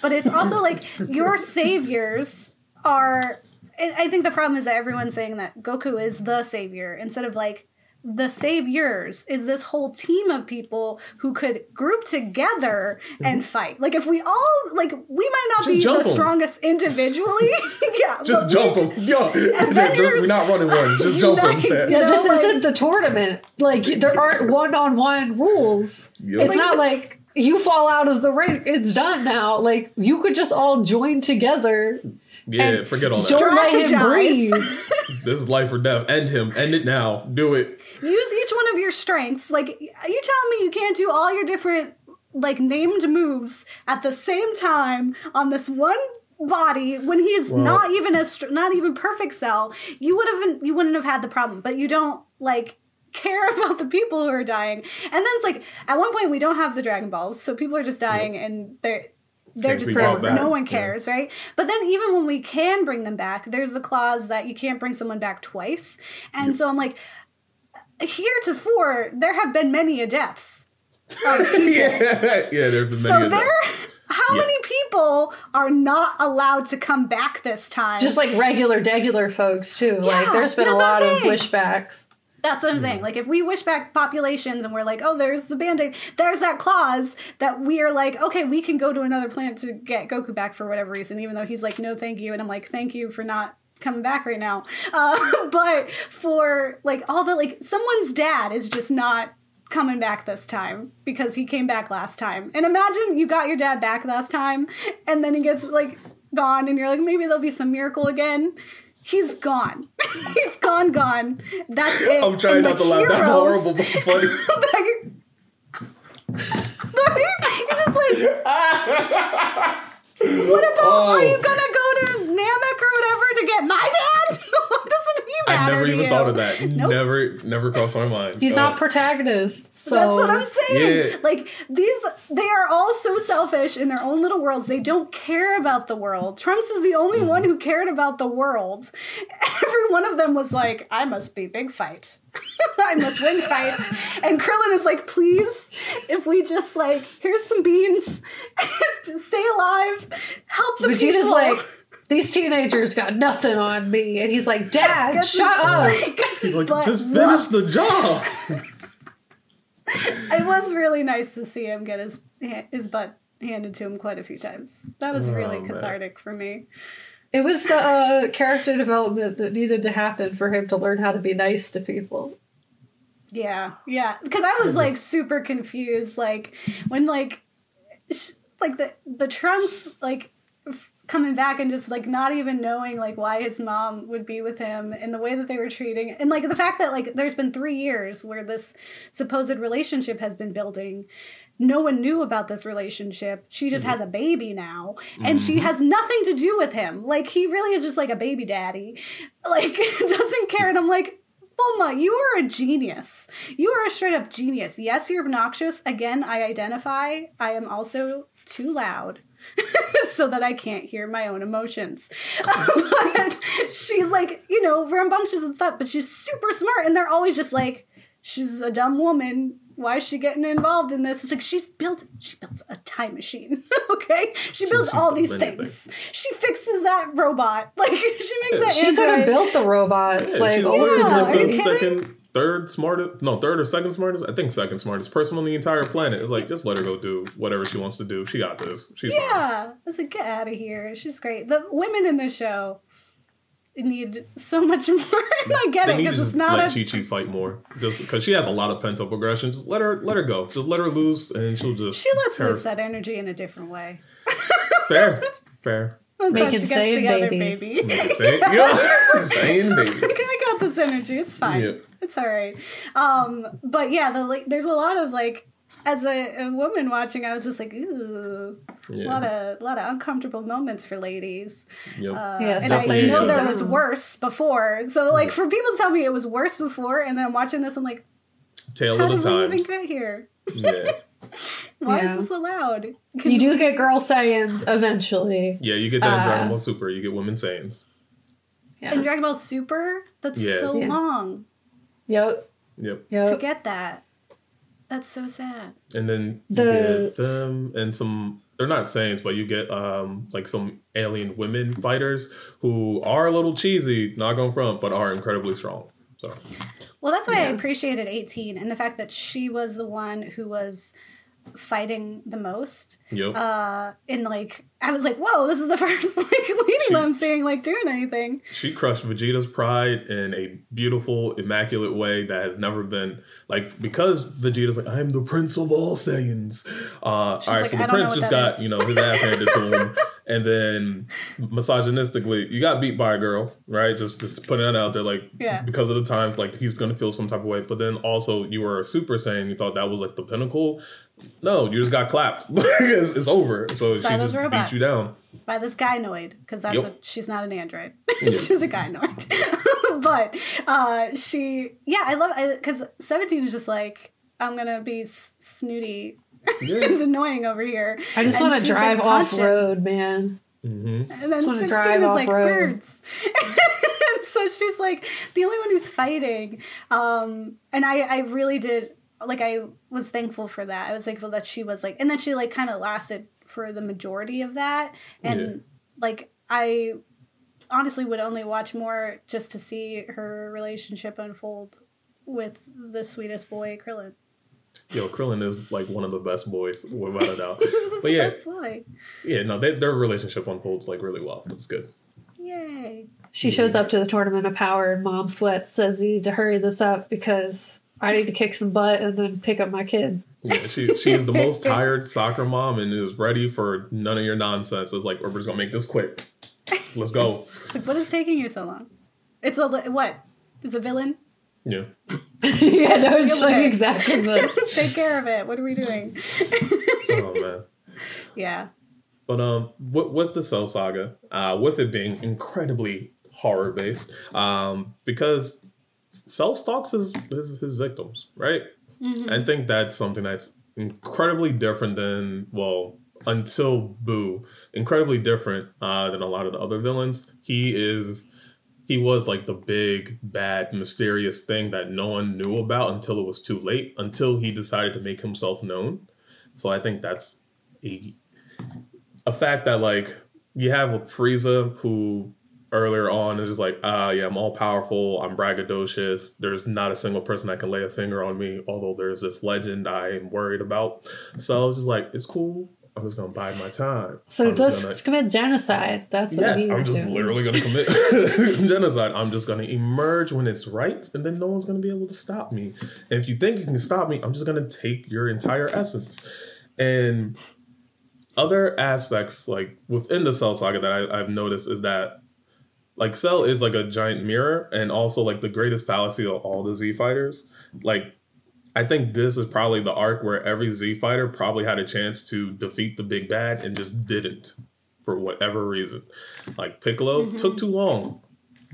but it's also like your saviors are. And I think the problem is that everyone's saying that Goku is the savior instead of like the saviors is this whole team of people who could group together and fight. Like, if we all, like, we might not just be the strongest individually. Yeah, just jump them. Yo, we're not running ones. Just jump them. Yeah, you know, this isn't the tournament. Like, there aren't one-on-one rules. Yep. It's not like you fall out of the ring. It's done now. Like, you could just all join together. Yeah, forget all that. Don't let him breathe. This is life or death. End him. End it now. Do it. Use each one of your strengths. Like, you tell me you can't do all your different, like, named moves at the same time on this one body when he's not even not even perfect Cell. You wouldn't have had the problem, but you don't, like, care about the people who are dying. And then it's like, at one point we don't have the Dragon Balls, so people are just dying and they're just no one cares, right? But then even when we can bring them back, there's a clause that you can't bring someone back twice. And so I'm like, heretofore, there have been many deaths. There have been many deaths. How many people are not allowed to come back this time? Just like regular folks, too. Yeah, like, there's been a lot of wishbacks. That's what I'm saying. Like, if we wish back populations and we're like, oh, there's the Band-Aid, there's that clause that we are like, okay, we can go to another planet to get Goku back for whatever reason, even though he's like, no, thank you. And I'm like, thank you for not coming back right now. But for, like, all the, like, someone's dad is just not coming back this time because he came back last time. And imagine you got your dad back last time and then he gets, like, gone and you're like, maybe there'll be some miracle again. He's gone. He's gone. That's it. I'm trying not to laugh. That's horrible, but funny. You're just like, what about, are you gonna go to Namek or whatever to get my dad? What doesn't he matter? I never even thought of that. Nope. Never crossed my mind. He's not protagonist. So. That's what I'm saying. Yeah. Like, they are all so selfish in their own little worlds. They don't care about the world. Trunks is the only one who cared about the world. Every one of them was like, I must be big fight. I must win fight. And Krillin is like, please, if we just, like, here's some beans, stay alive, help the people. Vegeta's like, these teenagers got nothing on me. And he's like, Dad, shut up. He's like, just finish the job. It was really nice to see him get his butt handed to him quite a few times. That was really cathartic for me. It was the character development that needed to happen for him to learn how to be nice to people. Yeah. Because I was, like, super confused. Like, when, like, the Trunks, like, coming back and just, like, not even knowing, like, why his mom would be with him and the way that they were treating it. And, like, the fact that, like, there's been 3 years where this supposed relationship has been building. No one knew about this relationship. She just has a baby now and she has nothing to do with him. Like, he really is just like a baby daddy, like, doesn't care. And I'm like, Bulma, you are a genius. You are a straight up genius. Yes, you're obnoxious. Again, I identify. I am also too loud. So that I can't hear my own emotions. But she's like, you know, rambunctious and stuff, but she's super smart. And they're always just like, she's a dumb woman. Why is she getting involved in this? It's like, she built a time machine. Okay. She builds all these things. She fixes that robot. Like, she makes that She could have built the robots. Yeah, like, third or second smartest? I think second smartest person on the entire planet. It's like, just let her go do whatever she wants to do. She got this. She's fine. I was like, get out of here. She's great. The women in this show need so much more. And I get it, because it's not let Chi-Chi fight more. Just because she has a lot of pent-up aggression. Just let her go. Just let her loose, and she'll just... She lets loose that energy in a different way. Fair. Make it sane, baby. Make it sane. Yeah. Sane, baby. Like, I got this energy. It's fine. Yeah. It's all right. But yeah, there's a lot of, like, as a woman watching, I was just like, ooh, a lot of uncomfortable moments for ladies. Yep. And I know there was worse before. So, like, for people to tell me it was worse before, and then I'm watching this, I'm like, how did we even get here? Yeah. Why is this allowed? You do get girl Saiyans eventually. Yeah, you get that in Dragon Ball Super. You get women Saiyans. Yeah. In Dragon Ball Super? That's so long. Yep. To get that. That's so sad. And then you get them and some... They're not Saiyans, but you get like some alien women fighters who are a little cheesy, not going front, but are incredibly strong. So. Well, that's why I appreciated 18 and the fact that she was the one who was fighting the most. Yep. And like, I was like, whoa, this is the first like lady that I'm seeing like doing anything. She crushed Vegeta's pride in a beautiful, immaculate way that has never been like, because Vegeta's like, I'm the prince of all Saiyans. All right, like, so the prince just got, you know, his ass handed to him. And then misogynistically, you got beat by a girl, right? Just putting that out there, like, because of the times, like, he's going to feel some type of way. But then also, you were a Super Saiyan. You thought that was, like, the pinnacle. No, you just got clapped. It's over. So by she just beat you down. By this gynoid, because that's what, she's not an android. She's a gynoid. But I love it, because 17 is just like, I'm going to be snooty. It's annoying over here. I just want to drive like, off road, man. Mm-hmm. And then 16 is like birds. And so she's like the only one who's fighting. And I really did, like, I was thankful for that. I was thankful that she was like, and then she like kind of lasted for the majority of that. And like, I honestly would only watch more just to see her relationship unfold with the sweetest boy, Krillin. Yo, Krillin is like one of the best boys, without a doubt. But yeah, best boy. Yeah, no, their relationship unfolds like really well. That's good. Yay! She shows up to the Tournament of Power, and Mom Sweat says, "You need to hurry this up because I need to kick some butt and then pick up my kid." Yeah, she's the most tired soccer mom and is ready for none of your nonsense. It's like, we're just gonna make this quick. Let's go. Like, what is taking you so long? It's a what? It's a villain. Yeah. It's like exactly the take care of it. What are we doing? Oh man. Yeah. But with the Cell Saga, with it being incredibly horror based, because Cell stalks his victims, right? Mm-hmm. I think that's something that's incredibly different than until Boo, incredibly different than a lot of the other villains. He was like the big, bad, mysterious thing that no one knew about until it was too late, until he decided to make himself known. So I think that's a fact that, like, you have a Frieza who earlier on is just like, I'm all powerful. I'm braggadocious. There's not a single person that can lay a finger on me, although there's this legend I am worried about. So I was just like, it's cool. I'm just going to bide my time. So let's commit genocide. That's what he's doing. Yes, I'm just literally going to commit genocide. I'm just going to emerge when it's right, and then no one's going to be able to stop me. And if you think you can stop me, I'm just going to take your entire essence. And other aspects, like, within the Cell Saga that I've noticed is that, like, Cell is like a giant mirror, and also, like, the greatest fallacy of all the Z fighters. Like, I think this is probably the arc where every Z fighter probably had a chance to defeat the big bad and just didn't for whatever reason. Like Piccolo took too long.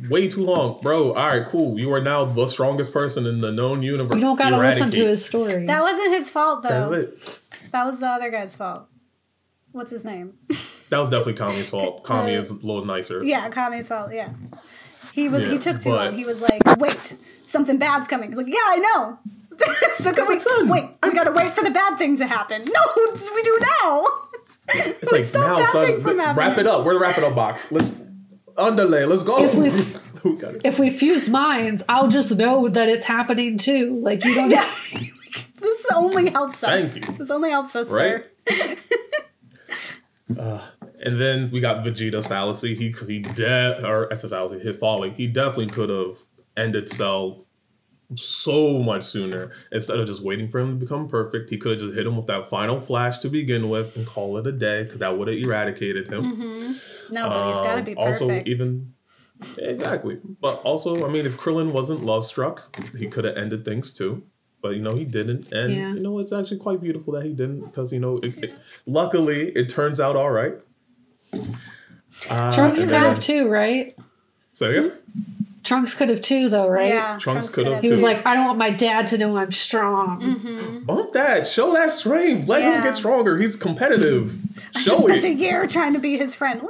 Way too long. Bro, all right, cool. You are now the strongest person in the known universe. You don't got to listen to his story. That wasn't his fault, though. That's it. That was the other guy's fault. What's his name? That was definitely Kami's fault. Kami is a little nicer. Yeah, Kami's fault, yeah. He took too long. He was like, wait, something bad's coming. He's like, yeah, I know. So can we wait? We gotta wait for the bad thing to happen. No, we do now. It's like now, son. Wrap it up. We're the wrap it up box. Let's underlay. Let's go. If we fuse minds, I'll just know that it's happening too. Like you don't. Yeah. This only helps us. Thank you. This only helps us, right? Sir. And then we got Vegeta's fallacy. His folly. He definitely could have ended Cell so much sooner. Instead of just waiting for him to become perfect, he could have just hit him with that final flash to begin with and call it a day, because that would have eradicated him. Mm-hmm. No, but he's got to be perfect. Also, exactly. But also, I mean, if Krillin wasn't love struck, he could have ended things too. But he didn't, and it's actually quite beautiful that he didn't, because luckily it turns out all right. Trunks could have too, right? So yeah. Mm-hmm. Trunks could have too, though, right? Yeah, Trunks could have too. He was like, I don't want my dad to know I'm strong. Mm-hmm. Bump that. Show that strength. Let him get stronger. He's competitive. Show it. I just spent a year trying to be his friend.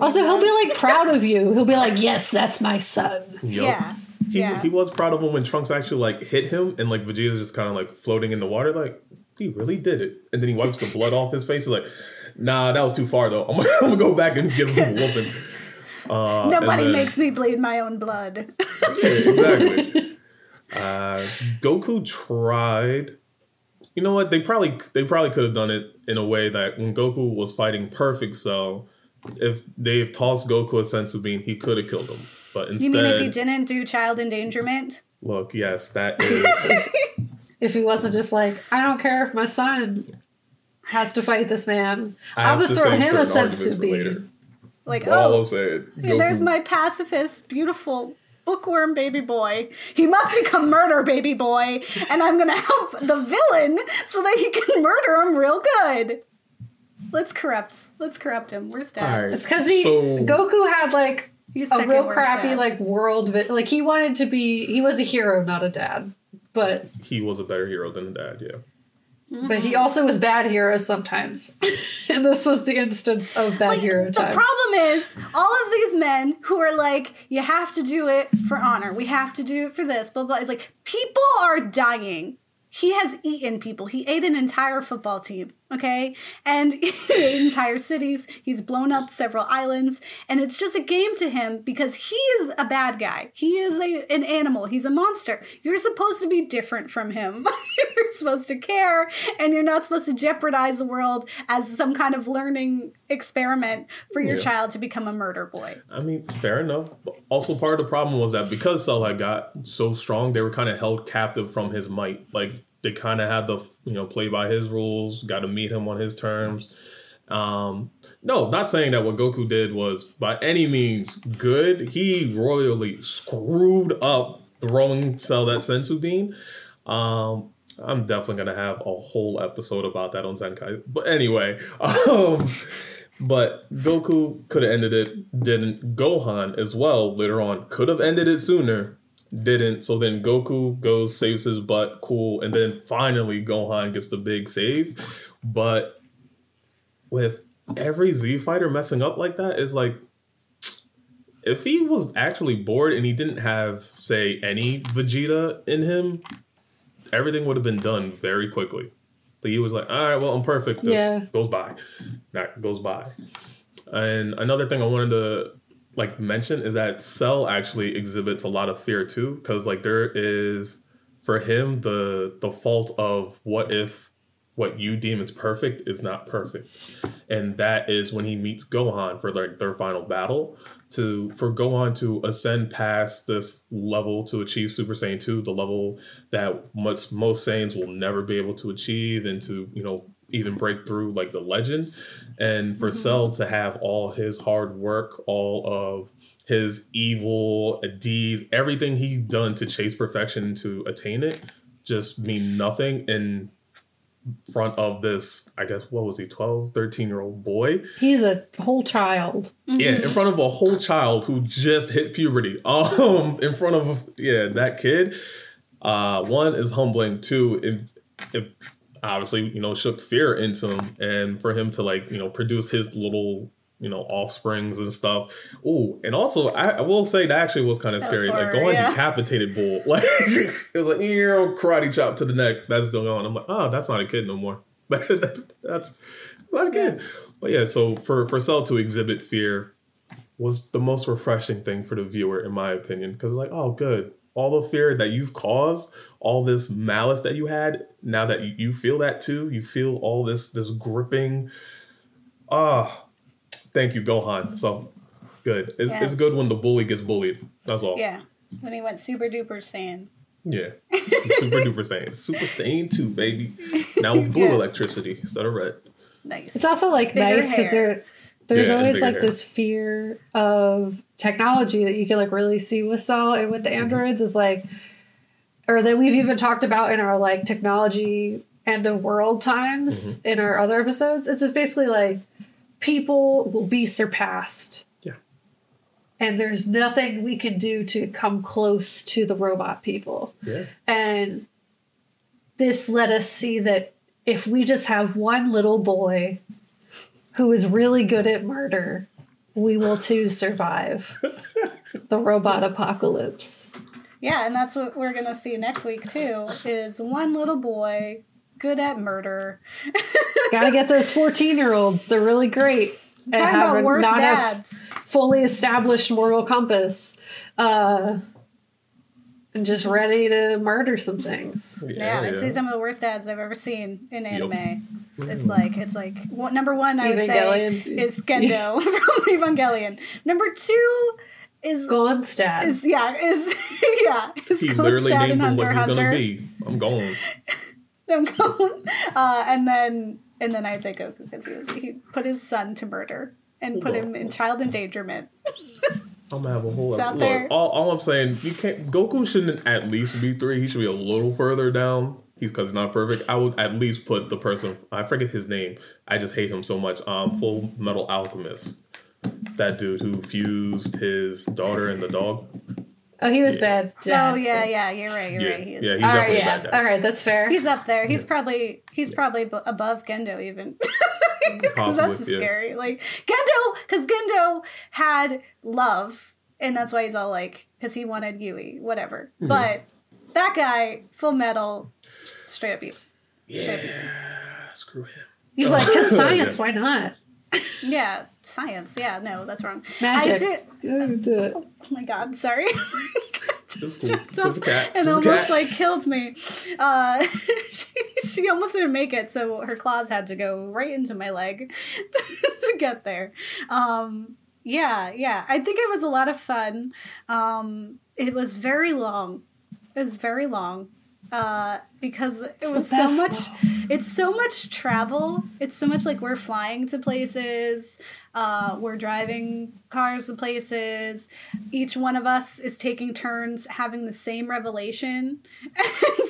Also, he'll be like proud of you. He'll be like, yes, that's my son. Yep. Yeah. He was proud of him when Trunks actually like hit him, and like Vegeta's just kind of like floating in the water like, he really did it. And then he wipes the blood off his face. He's like, nah, that was too far, though. I'm going to go back and give him a whooping. Nobody makes me bleed my own blood. Yeah, exactly. Goku tried. You know what? They probably could have done it in a way that when Goku was fighting Perfect Cell, if they have tossed Goku a Senzu Bean, he could have killed him. But instead, you mean if he didn't do child endangerment? Look, yes, that is. If he wasn't just like, I don't care if my son has to fight this man, I'm gonna throw him a Senzu Bean. Like, oh, there's my pacifist, beautiful bookworm baby boy. He must become murder baby boy, and I'm gonna help the villain so that he can murder him real good. Let's corrupt him. We're stabbed. Right. It's because Goku had like a real crappy dad. Like world. Like he wanted to be. He was a hero, not a dad. But he was a better hero than a dad. Yeah. Mm-hmm. But he also was bad hero sometimes. And this was the instance of bad hero time. The problem is, all of these men who are like, you have to do it for honor. We have to do it for this. Blah, blah. It's like, people are dying. He has eaten people. He ate an entire football team. Okay? And he ate entire cities. He's blown up several islands. And it's just a game to him because he is a bad guy. He is an animal. He's a monster. You're supposed to be different from him. You're supposed to care. And you're not supposed to jeopardize the world as some kind of learning experiment for your child to become a murder boy. I mean, fair enough. Also, part of the problem was that because Cell had got so strong, they were kind of held captive from his might. Like, they kind of had to, play by his rules, got to meet him on his terms. No, not saying that what Goku did was by any means good. He royally screwed up throwing Cell that Senzu Bean. I'm definitely going to have a whole episode about that on Zenkai. But anyway, but Goku could have ended it, didn't. Gohan as well later on could have ended it sooner. Didn't. So then Goku goes, saves his butt, cool, and then finally Gohan gets the big save. But with every Z fighter messing up like that, it's like, if he was actually bored and he didn't have, say, any Vegeta in him, everything would have been done very quickly. So he was like, all right, well, I'm perfect. This goes by. That goes by. And another thing I wanted to mention is that Cell actually exhibits a lot of fear too, because there is for him the fault of what if what you deem is perfect is not perfect. And that is when he meets Gohan for their final battle for Gohan to ascend past this level to achieve Super Saiyan 2, the level that most Saiyans will never be able to achieve, and to, even break through the legend, and for Cell to have all his hard work, all of his evil deeds, everything he's done to chase perfection, to attain it, just mean nothing in front of this, I guess, what was he, 12, 13-year-old boy? He's a whole child. Mm-hmm. Yeah, in front of a whole child who just hit puberty. In front of, that kid. One is humbling, two, it obviously, shook fear into him, and for him to produce his little, offsprings and stuff. Oh, and also I will say that actually was kind of scary. Horror, Gohan decapitated Bull. It was karate chop to the neck. That's still going. I'm like, oh, that's not a kid no more. That's not a kid. But yeah, so for Cell to exhibit fear was the most refreshing thing for the viewer, in my opinion, because it's like, oh, good. All the fear that you've caused, all this malice that you had, now that you feel that too, you feel all this gripping. Thank you, Gohan. So good. It's good when the bully gets bullied. That's all. Yeah. When he went super duper Saiyan. Yeah. Super duper Saiyan. Super Saiyan 2, baby. Now with blue electricity instead of red. Nice. It's also nice because there's always this fear of technology that you can really see with Cell and with the androids is or that we've even talked about in our technology end of world times in our other episodes. It's just basically people will be surpassed. Yeah. And there's nothing we can do to come close to the robot people. Yeah. And this let us see that if we just have one little boy who is really good at murder, we will too survive the robot apocalypse. Yeah, and that's what we're going to see next week, too, is one little boy good at murder. Gotta get those 14-year-olds. They're really great. Talking about worse dads. Fully established moral compass. And just ready to murder some things. Yeah, I'd say some of the worst ads I've ever seen in anime. Yep. It's like well, number one, I would say, is Gendo from Evangelion. Number two is Goldstat. Is he literally named him what he's gonna be. I'm gone. And then I'd say Goku because he put his son to murder and put him in child endangerment. I'm gonna have a whole lot. Look, all I'm saying, you can't. Goku shouldn't at least be 3. He should be a little further down. Because he's not perfect. I would at least put the person. I forget his name. I just hate him so much. Full Metal Alchemist. That dude who fused his daughter and the dog. Oh, he was bad. Dad. Oh yeah. You're right. He's definitely a bad dad. All right, that's fair. He's up there. He's probably above Gendo even. Because that's scary. Like Gendo had love, and that's why he's all like, because he wanted Yui, whatever. Mm-hmm. But that guy, Full Metal, straight up evil. Yeah, screw him. He's like, because science, why not? Yeah, science. Yeah, no, that's wrong. Magic. I did it. Oh my god, sorry. Just killed me. She almost didn't make it, so her claws had to go right into my leg to get there. Yeah. I think it was a lot of fun. It was very long. Because it was so much. It's so much travel. It's so much like we're flying to places. We're driving cars to places. Each one of us is taking turns having the same revelation.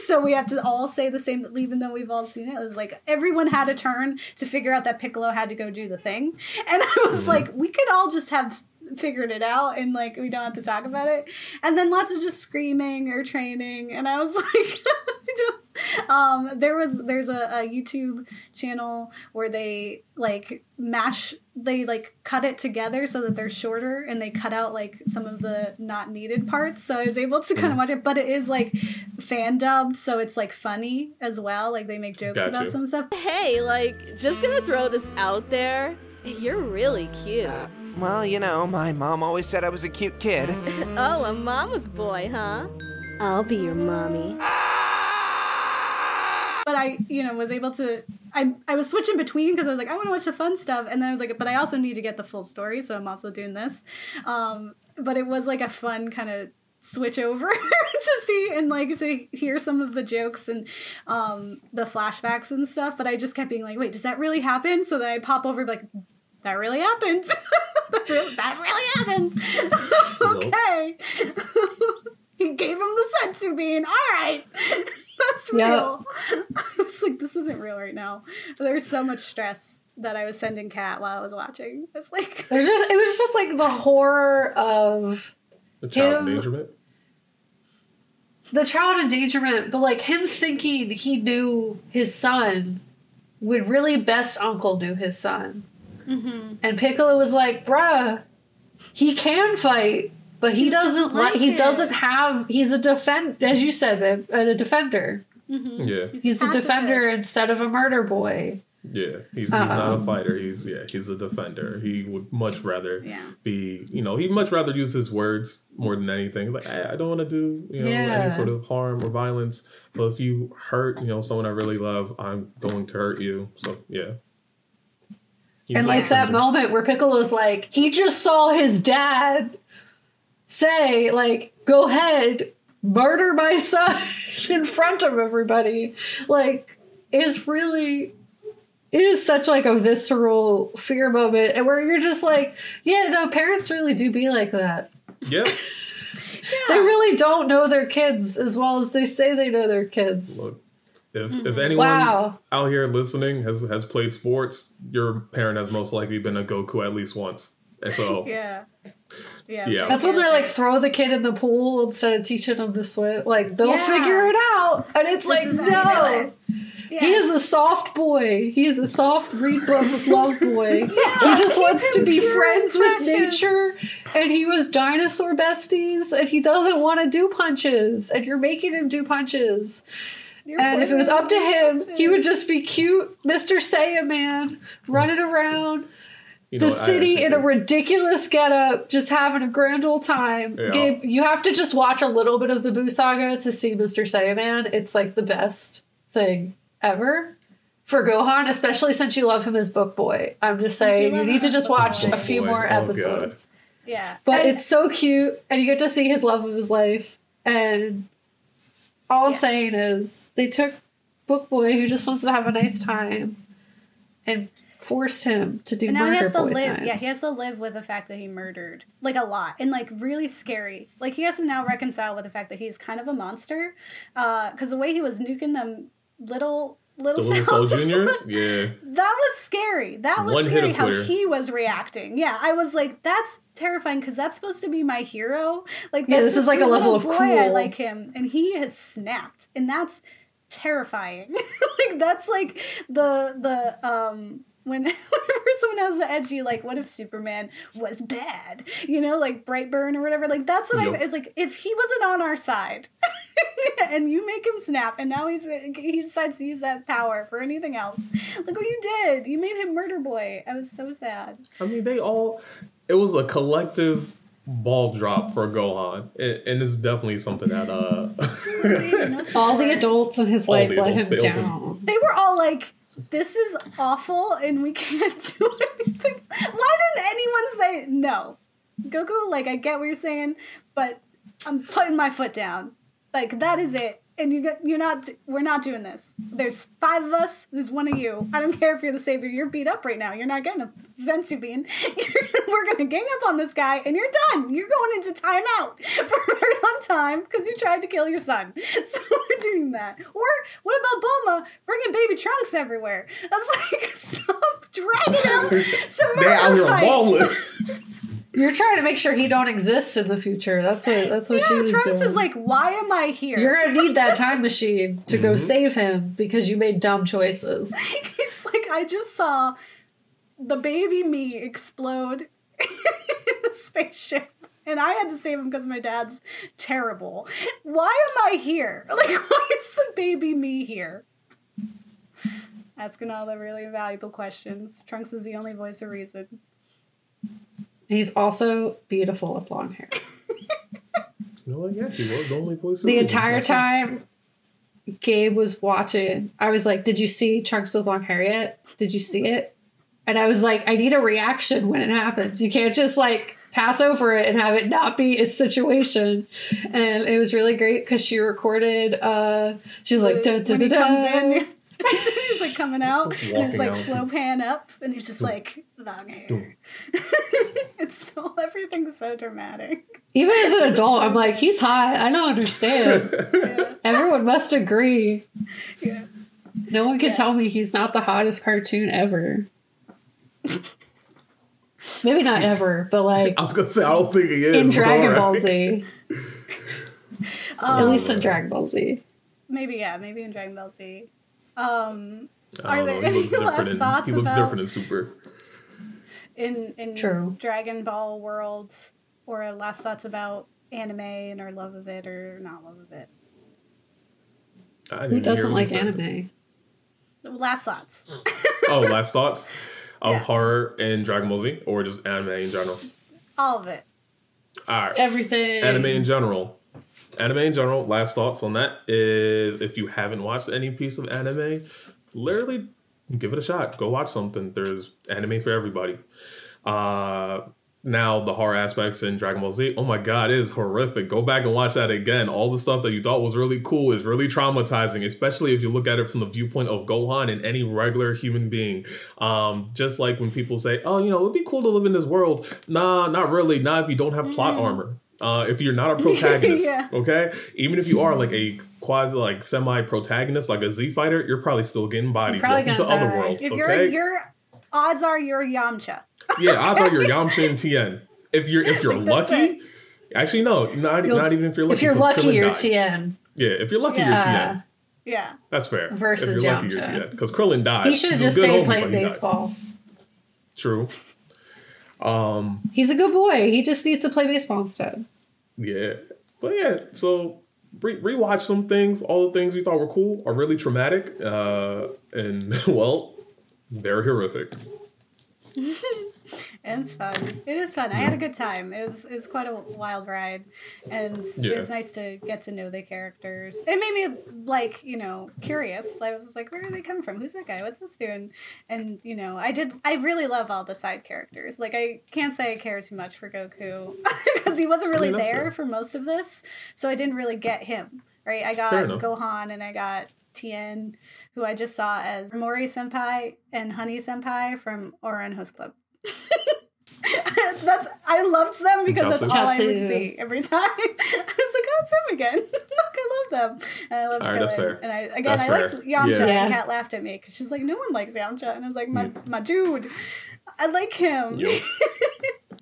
So we have to all say the same, even though we've all seen it. It was like everyone had a turn to figure out that Piccolo had to go do the thing. And I was like, we could all just have figured it out and like we don't have to talk about it. And then lots of just screaming or training, and I was like there's a YouTube channel where they like cut it together so that they're shorter, and they cut out like some of the not needed parts, so I was able to kind of watch it, but it is like fan dubbed, so it's like funny as well, like they make jokes about some stuff. Hey, like just gonna throw this out there, you're really cute. Well, you know, my mom always said I was a cute kid. Oh, a mama's boy, huh? I'll be your mommy. But I, was able to... I was switching between because I was like, I want to watch the fun stuff. And then I was like, but I also need to get the full story, so I'm also doing this. But it was like a fun kind of switch over to see and like to hear some of the jokes and the flashbacks and stuff. But I just kept being like, wait, does that really happen? So then I pop over like... That really happened. Okay. He gave him the Senzu Bean. All right. That's real. I was like, this isn't real right now. There was so much stress that I was sending Kat while I was watching. It's like it was just like the horror of the child endangerment. The child endangerment, but like him thinking he knew his son when really best uncle knew his son. Mm-hmm. And Piccolo was like, bruh, he can fight, but he doesn't like it. He's a defender, as you said, babe, a defender. Mm-hmm. Yeah. He's a defender instead of a murder boy. Yeah. He's not a fighter. He's a defender. He would much rather be, he'd much rather use his words more than anything. Like, I don't want to do, any sort of harm or violence, but if you hurt, someone I really love, I'm going to hurt you. So, yeah. And like that moment where Piccolo's like, he just saw his dad say, like, go ahead, murder my son in front of everybody. Like, it is such like a visceral fear moment. And where you're just like, yeah, no, parents really do be like that. Yep. They really don't know their kids as well as they say they know their kids. Look. If anyone out here listening has played sports, your parent has most likely been a Goku at least once. And so yeah. That's when they like throw the kid in the pool instead of teaching them to swim. Like they'll figure it out, and it's like no, he is a soft boy. He is a soft read books love boy. He just wants to be friends with nature, and he was dinosaur besties, and he doesn't want to do punches, and you're making him do punches. And if it was up to him, he would just be cute Mr. Saiyan Man running around the city in a ridiculous getup, just having a grand old time. Yeah. Gabe, you have to just watch a little bit of the Buu Saga to see Mr. Saiyan Man. It's like the best thing ever for Gohan, especially since you love him as Book Boy. I'm just saying you need to just watch a few more episodes. God. Yeah, but it's so cute, and you get to see his love of his life. And all I'm saying is they took Book Boy, who just wants to have a nice time, and forced him to do murder. Now he has to live. Yeah, he has to live with the fact that he murdered like a lot, and like really scary. Like he has to now reconcile with the fact that he's kind of a monster, because the way he was nuking them little Soul Juniors, yeah, that was scary. That was one scary how he was reacting. Yeah, I was like, that's terrifying because that's supposed to be my hero. Like, yeah, this is like a level of cruel. I like him, and he has snapped, and that's terrifying. Like that's like the whenever someone has the edgy, like, what if Superman was bad? You know, like Brightburn or whatever. Like, that's what I... It's like, if he wasn't on our side and you make him snap and now he decides to use that power for anything else. Look what you did. You made him Murder Boy. I was so sad. I mean, they all... It was a collective ball drop for Gohan. And it's definitely something that... all the adults in his life let him down. They were all like... This is awful, and we can't do anything. Why didn't anyone say no? Goku, like, I get what you're saying, but I'm putting my foot down. Like, that is it. And we're not doing this. There's five of us. There's one of you. I don't care if you're the savior. You're beat up right now. You're not getting a Senzu Bean. We're going to gang up on this guy, and you're done. You're going into timeout for a very long time because you tried to kill your son. So we're doing that. Or what about Bulma bringing baby Trunks everywhere? I was like, stop dragging him to murder fights. You're trying to make sure he don't exist in the future. That's what she was Trunks doing. Is like, why am I here? You're going to need that time machine to go save him because you made dumb choices. He's like, I just saw the baby me explode in the spaceship. And I had to save him because my dad's terrible. Why am I here? Like, why is the baby me here? Asking all the really valuable questions. Trunks is the only voice of reason. He's also beautiful with long hair. No, yeah, he was the only voice. The entire time Gabe was watching, I was like, did you see Trunks with long hair yet? Did you see it? And I was like, I need a reaction when it happens. You can't just like pass over it and have it not be a situation. And it was really great because she recorded, she's like, da-da-da-da. He's like coming out and it's like out. Slow pan up and he's just like long hair. It's so everything's so dramatic. Even as an adult, I'm like, he's hot. I don't understand. Yeah. Everyone must agree. Yeah. No one can tell me he's not the hottest cartoon ever. Maybe not ever, but like I was gonna say I don't think he is in Dragon Ball Z. At least in Dragon Ball Z. Maybe in Dragon Ball Z. Are there any last thoughts? He looks different in Super. In Dragon Ball worlds, or last thoughts about anime and our love of it or not love of it? Who doesn't like anime? Last thoughts. Last thoughts of horror in Dragon Ball Z or just anime in general? All of it. All right. Everything. Anime in general, last thoughts on that is if you haven't watched any piece of anime, literally give it a shot. Go watch something. There's anime for everybody. Now, the horror aspects in Dragon Ball Z, oh my God, it is horrific. Go back and watch that again. All the stuff that you thought was really cool is really traumatizing, especially if you look at it from the viewpoint of Gohan and any regular human being. Just like when people say, oh, you know, it'd be cool to live in this world. Nah, not really. Not if you don't have plot armor. If you're not a protagonist, okay? Even if you are like a quasi, like semi-protagonist, like a Z fighter, you're probably still getting bodied into Otherworld. If you're odds are you're Yamcha. Yeah, odds are you're Yamcha and Tien. If you're lucky, actually no, not even if you're lucky. If you're lucky, you're Tien. Yeah, if you're lucky, you're Tien. Yeah, that's fair. Versus Yamcha, because Krillin died. He should have just stayed playing baseball. True. He's a good boy. He just needs to play baseball instead. Yeah. But yeah, so rewatch some things. All the things you thought were cool are really traumatic. And well, they're horrific. It's fun. It is fun. I had a good time. It was quite a wild ride, and it was nice to get to know the characters. It made me curious. I was just like, where do they come from? Who's that guy? What's this doing? And I really love all the side characters. Like, I can't say I care too much for Goku because he wasn't really there for most of this, so I didn't really get him. Right? I got Gohan and I got Tien, who I just saw as Mori Senpai and Honey Senpai from Oran Host Club. I loved them because that's all I would see every time. I was like, oh, it's him again. Look, I love them. And I loved Krillin. That's fair. And I liked Yamcha. Yeah. And Kat laughed at me because she's like, no one likes Yamcha. And I was like, my dude, I like him. Yep.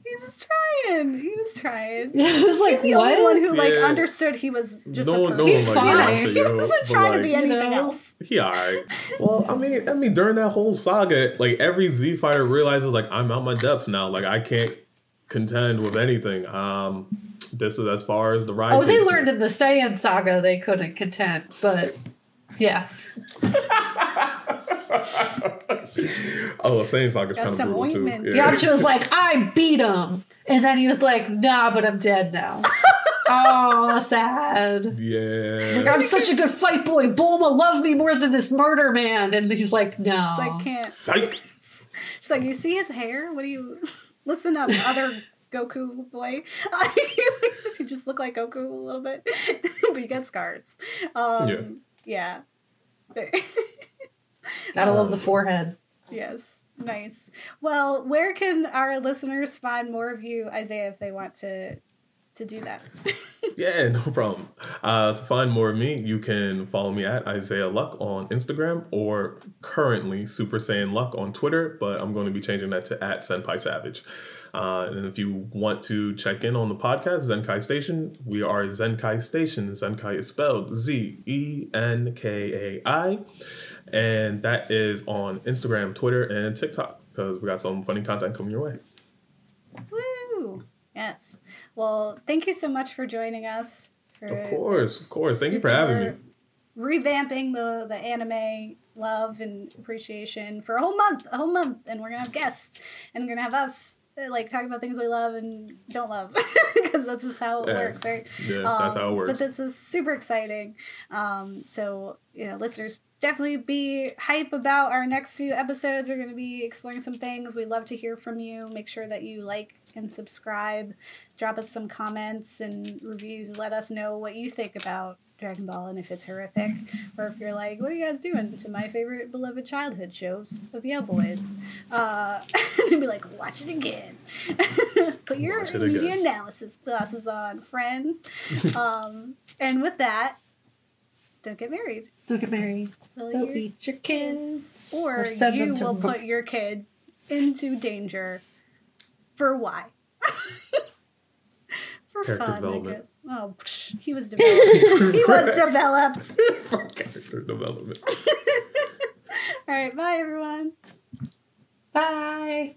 He was trying. He was like, he's the only one who understood he was just a person. He's fine. He wasn't trying to be anything else. He alright. Well, I mean, during that whole saga, every Z fighter realizes I'm out my depth now. I can't contend with anything. This is as far as the ride. Oh, they learned in the Saiyan saga they couldn't contend, but yes. Oh, the Saiyan Saga's kind of brutal too. Yeah. Yamcha was like, I beat him. And then he was like, nah, but I'm dead now. Oh, sad. Yeah. I'm such a good fight boy. Bulma loved me more than this murder man. And he's like, no. She's like, can't. Psych. She's like, you see his hair? What do you... Listen up, other Goku boy. You just look like Goku a little bit. But you got scars. Yeah. Gotta love the forehead. Yes. Nice. Well, where can our listeners find more of you, Isaiah, if they want to do that? Yeah, no problem. To find more of me, you can follow me at Isaiah Luck on Instagram, or currently Super Saiyan Luck on Twitter, but I'm going to be changing that to at Senpai Savage. And if you want to check in on the podcast, Zenkai Station, we are Zenkai Station. Zenkai is spelled Zenkai. And that is on Instagram, Twitter, and TikTok, because we got some funny content coming your way. Woo! Yes. Well, thank you so much for joining us. Of course. Thank you for having me. Revamping the anime love and appreciation for a whole month. And we're going to have guests, and we're going to have us talking about things we love and don't love, because that's just how it works, right? Yeah, that's how it works. But this is super exciting. So, listeners, definitely be hype about our next few episodes. We're going to be exploring some things. We love to hear from you. Make sure that you like and subscribe. Drop us some comments and reviews. Let us know what you think about Dragon Ball and if it's horrific, or if you're like, what are you guys doing to my favorite beloved childhood shows of Yale Boys? And be like, watch it again. Put your media analysis glasses on, friends. And with that, don't get married. Don't get married. They'll eat your kids. Or you will put your kid into danger. For why? For character fun, I guess. Oh, he was developed. For character development. All right, bye, everyone. Bye.